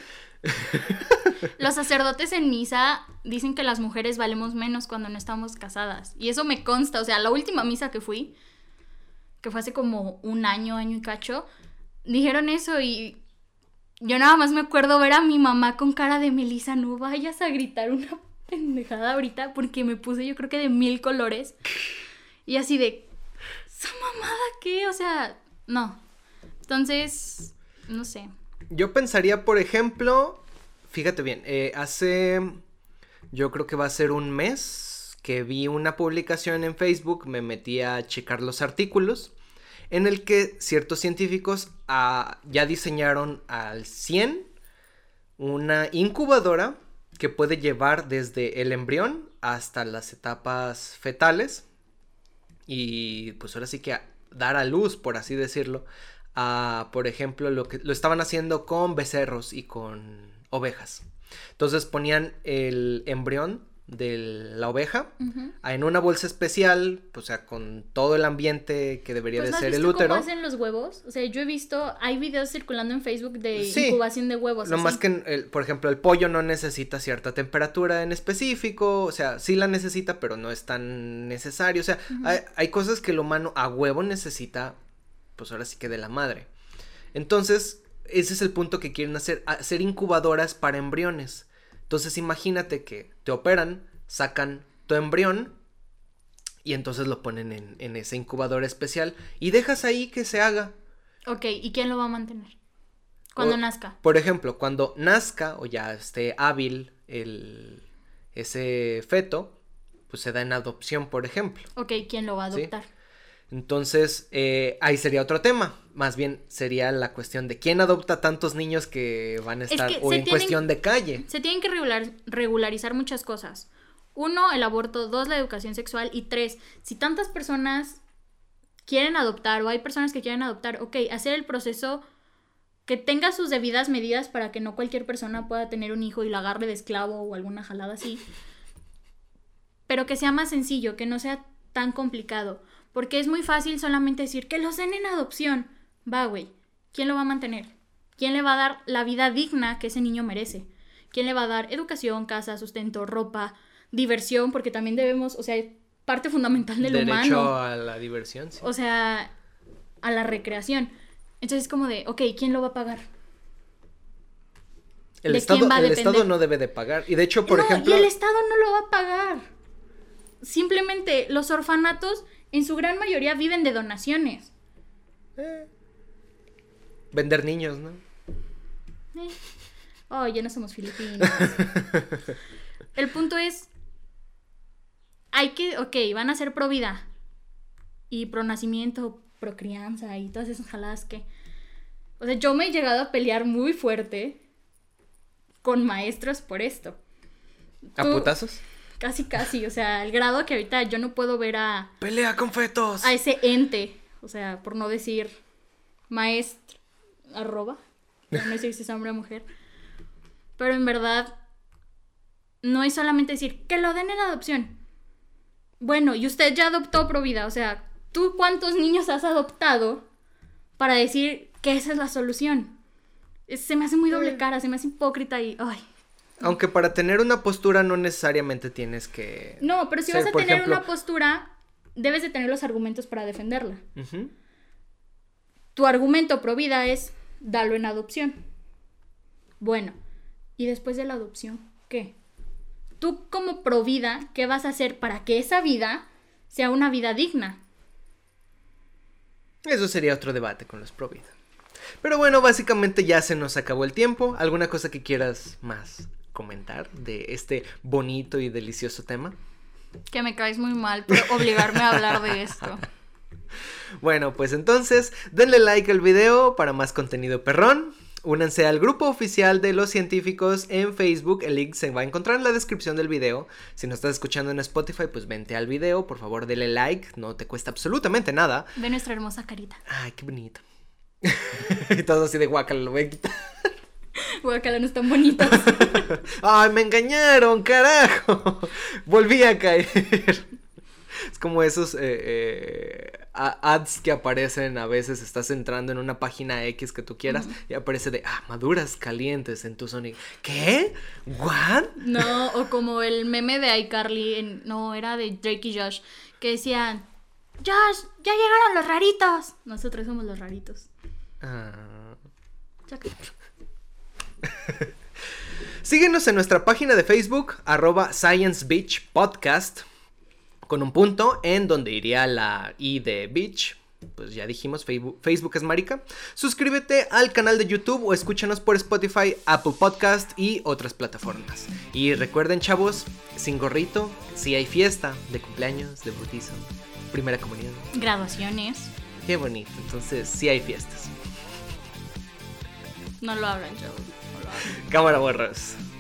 los sacerdotes en misa dicen que las mujeres valemos menos cuando no estamos casadas. Y eso me consta. O sea, la última misa que fui, que fue hace como un año, año y cacho, dijeron eso y... Yo nada más me acuerdo ver a mi mamá con cara de Melissa, no vayas a gritar una pendejada ahorita porque me puse yo creo que de mil colores y así de, ¿esa mamada qué? O sea, no. Entonces, no sé. Yo pensaría, por ejemplo, fíjate bien, eh, hace, yo creo que va a ser un mes que vi una publicación en Facebook, me metí a checar los artículos. En el que ciertos científicos ah, ya diseñaron al cien una incubadora que puede llevar desde el embrión hasta las etapas fetales y pues ahora sí que a dar a luz, por así decirlo, a, por ejemplo, lo que lo estaban haciendo con becerros y con ovejas. Entonces ponían el embrión de la oveja, uh-huh. en una bolsa especial, o sea, con todo el ambiente que debería pues de ser el útero. ¿Cómo hacen los huevos? O sea, yo he visto, hay videos circulando en Facebook de sí, incubación de huevos. No así. Más que, el, por ejemplo, el pollo no necesita cierta temperatura en específico, o sea, sí la necesita, pero no es tan necesario, o sea, uh-huh. hay, hay cosas que el humano a huevo necesita, pues ahora sí que de la madre. Entonces, ese es el punto que quieren hacer, hacer incubadoras para embriones. Entonces imagínate que te operan, sacan tu embrión y entonces lo ponen en, en esa incubadora especial y dejas ahí que se haga. Ok, ¿y quién lo va a mantener? Cuando o, nazca. Por ejemplo, cuando nazca o ya esté hábil el, ese feto, pues se da en adopción, por ejemplo. Ok, ¿quién lo va a adoptar? ¿Sí? Entonces, eh, ahí sería otro tema. Más bien sería la cuestión de quién adopta tantos niños que van a estar es que o en tienen, cuestión de calle. Se tienen que regular, regularizar muchas cosas. uno, el aborto, dos, la educación sexual, y tres, si tantas personas quieren adoptar o hay personas que quieren adoptar, ok, hacer el proceso que tenga sus debidas medidas para que no cualquier persona pueda tener un hijo y lo agarre de esclavo o alguna jalada así, pero que sea más sencillo, que no sea tan complicado, porque es muy fácil solamente decir que los den en adopción. Va, güey, ¿quién lo va a mantener? ¿Quién le va a dar la vida digna que ese niño merece? ¿Quién le va a dar educación, casa, sustento, ropa, diversión? Porque también debemos, o sea, parte fundamental del humano. Derecho a la diversión, sí. O sea, a la recreación. Entonces es como de, ok, ¿quién lo va a pagar? El, estado, el Estado no debe de pagar. Y de hecho, por no, ejemplo... y el Estado no lo va a pagar. Simplemente los orfanatos en su gran mayoría viven de donaciones. Eh. Vender niños, ¿no? Eh. Oh, ya no somos filipinos. El punto es, hay que, ok, van a ser pro vida y pro nacimiento, pro crianza y todas esas jaladas que... O sea, yo me he llegado a pelear muy fuerte con maestros por esto. ¿A putazos? Casi, casi, o sea, el grado que ahorita yo no puedo ver a... ¡Pelea con fetos! A ese ente, o sea, por no decir maestro, arroba, por no decir si es hombre o mujer. Pero en verdad, no es solamente decir que lo den en adopción. Bueno, y usted ya adoptó pro vida, o sea, ¿tú cuántos niños has adoptado para decir que esa es la solución? Se me hace muy doble cara, se me hace hipócrita y... ay. Aunque para tener una postura no necesariamente tienes que... No, pero si ser, vas a tener ejemplo... una postura, debes de tener los argumentos para defenderla. Uh-huh. Tu argumento pro vida es, dalo en adopción. Bueno, ¿y después de la adopción qué? Tú como pro vida, ¿qué vas a hacer para que esa vida sea una vida digna? Eso sería otro debate con los pro vida. Pero bueno, básicamente ya se nos acabó el tiempo. ¿Alguna cosa que quieras más comentar de este bonito y delicioso tema? Que me caes muy mal por obligarme a hablar de esto. Bueno, pues entonces, denle like al video para más contenido perrón. Únanse al grupo oficial de los científicos en Facebook, el link se va a encontrar en la descripción del video. Si nos estás escuchando en Spotify, pues vente al video, por favor dele like, no te cuesta absolutamente nada. Ve nuestra hermosa carita. Ay, qué bonito. Y todo así de guácala, lo voy a quitar. Guácala, no están bonitos. Ay, me engañaron, carajo. Volví a caer. Es como esos eh, eh, ads que aparecen a veces, estás entrando en una página X que tú quieras, uh-huh, y aparece de, ah, maduras calientes en tu Sonic. ¿Qué? ¿What? No, o como el meme de iCarly, en, no, era de Drake y Josh, que decían, Josh, ya llegaron los raritos. Nosotros somos los raritos. Ah. Síguenos en nuestra página de Facebook, arroba Science Beach Podcast, con un punto en donde iría la I de Beach. Pues ya dijimos, Facebook, Facebook es marica. Suscríbete al canal de YouTube o escúchanos por Spotify, Apple Podcast y otras plataformas. Y recuerden, chavos, sin gorrito, si hay fiesta de cumpleaños, de bautizo, primera comunión, graduaciones. Qué bonito, entonces sí hay fiestas. No lo hablan, chavos. No lo hablan. Cámara, borras.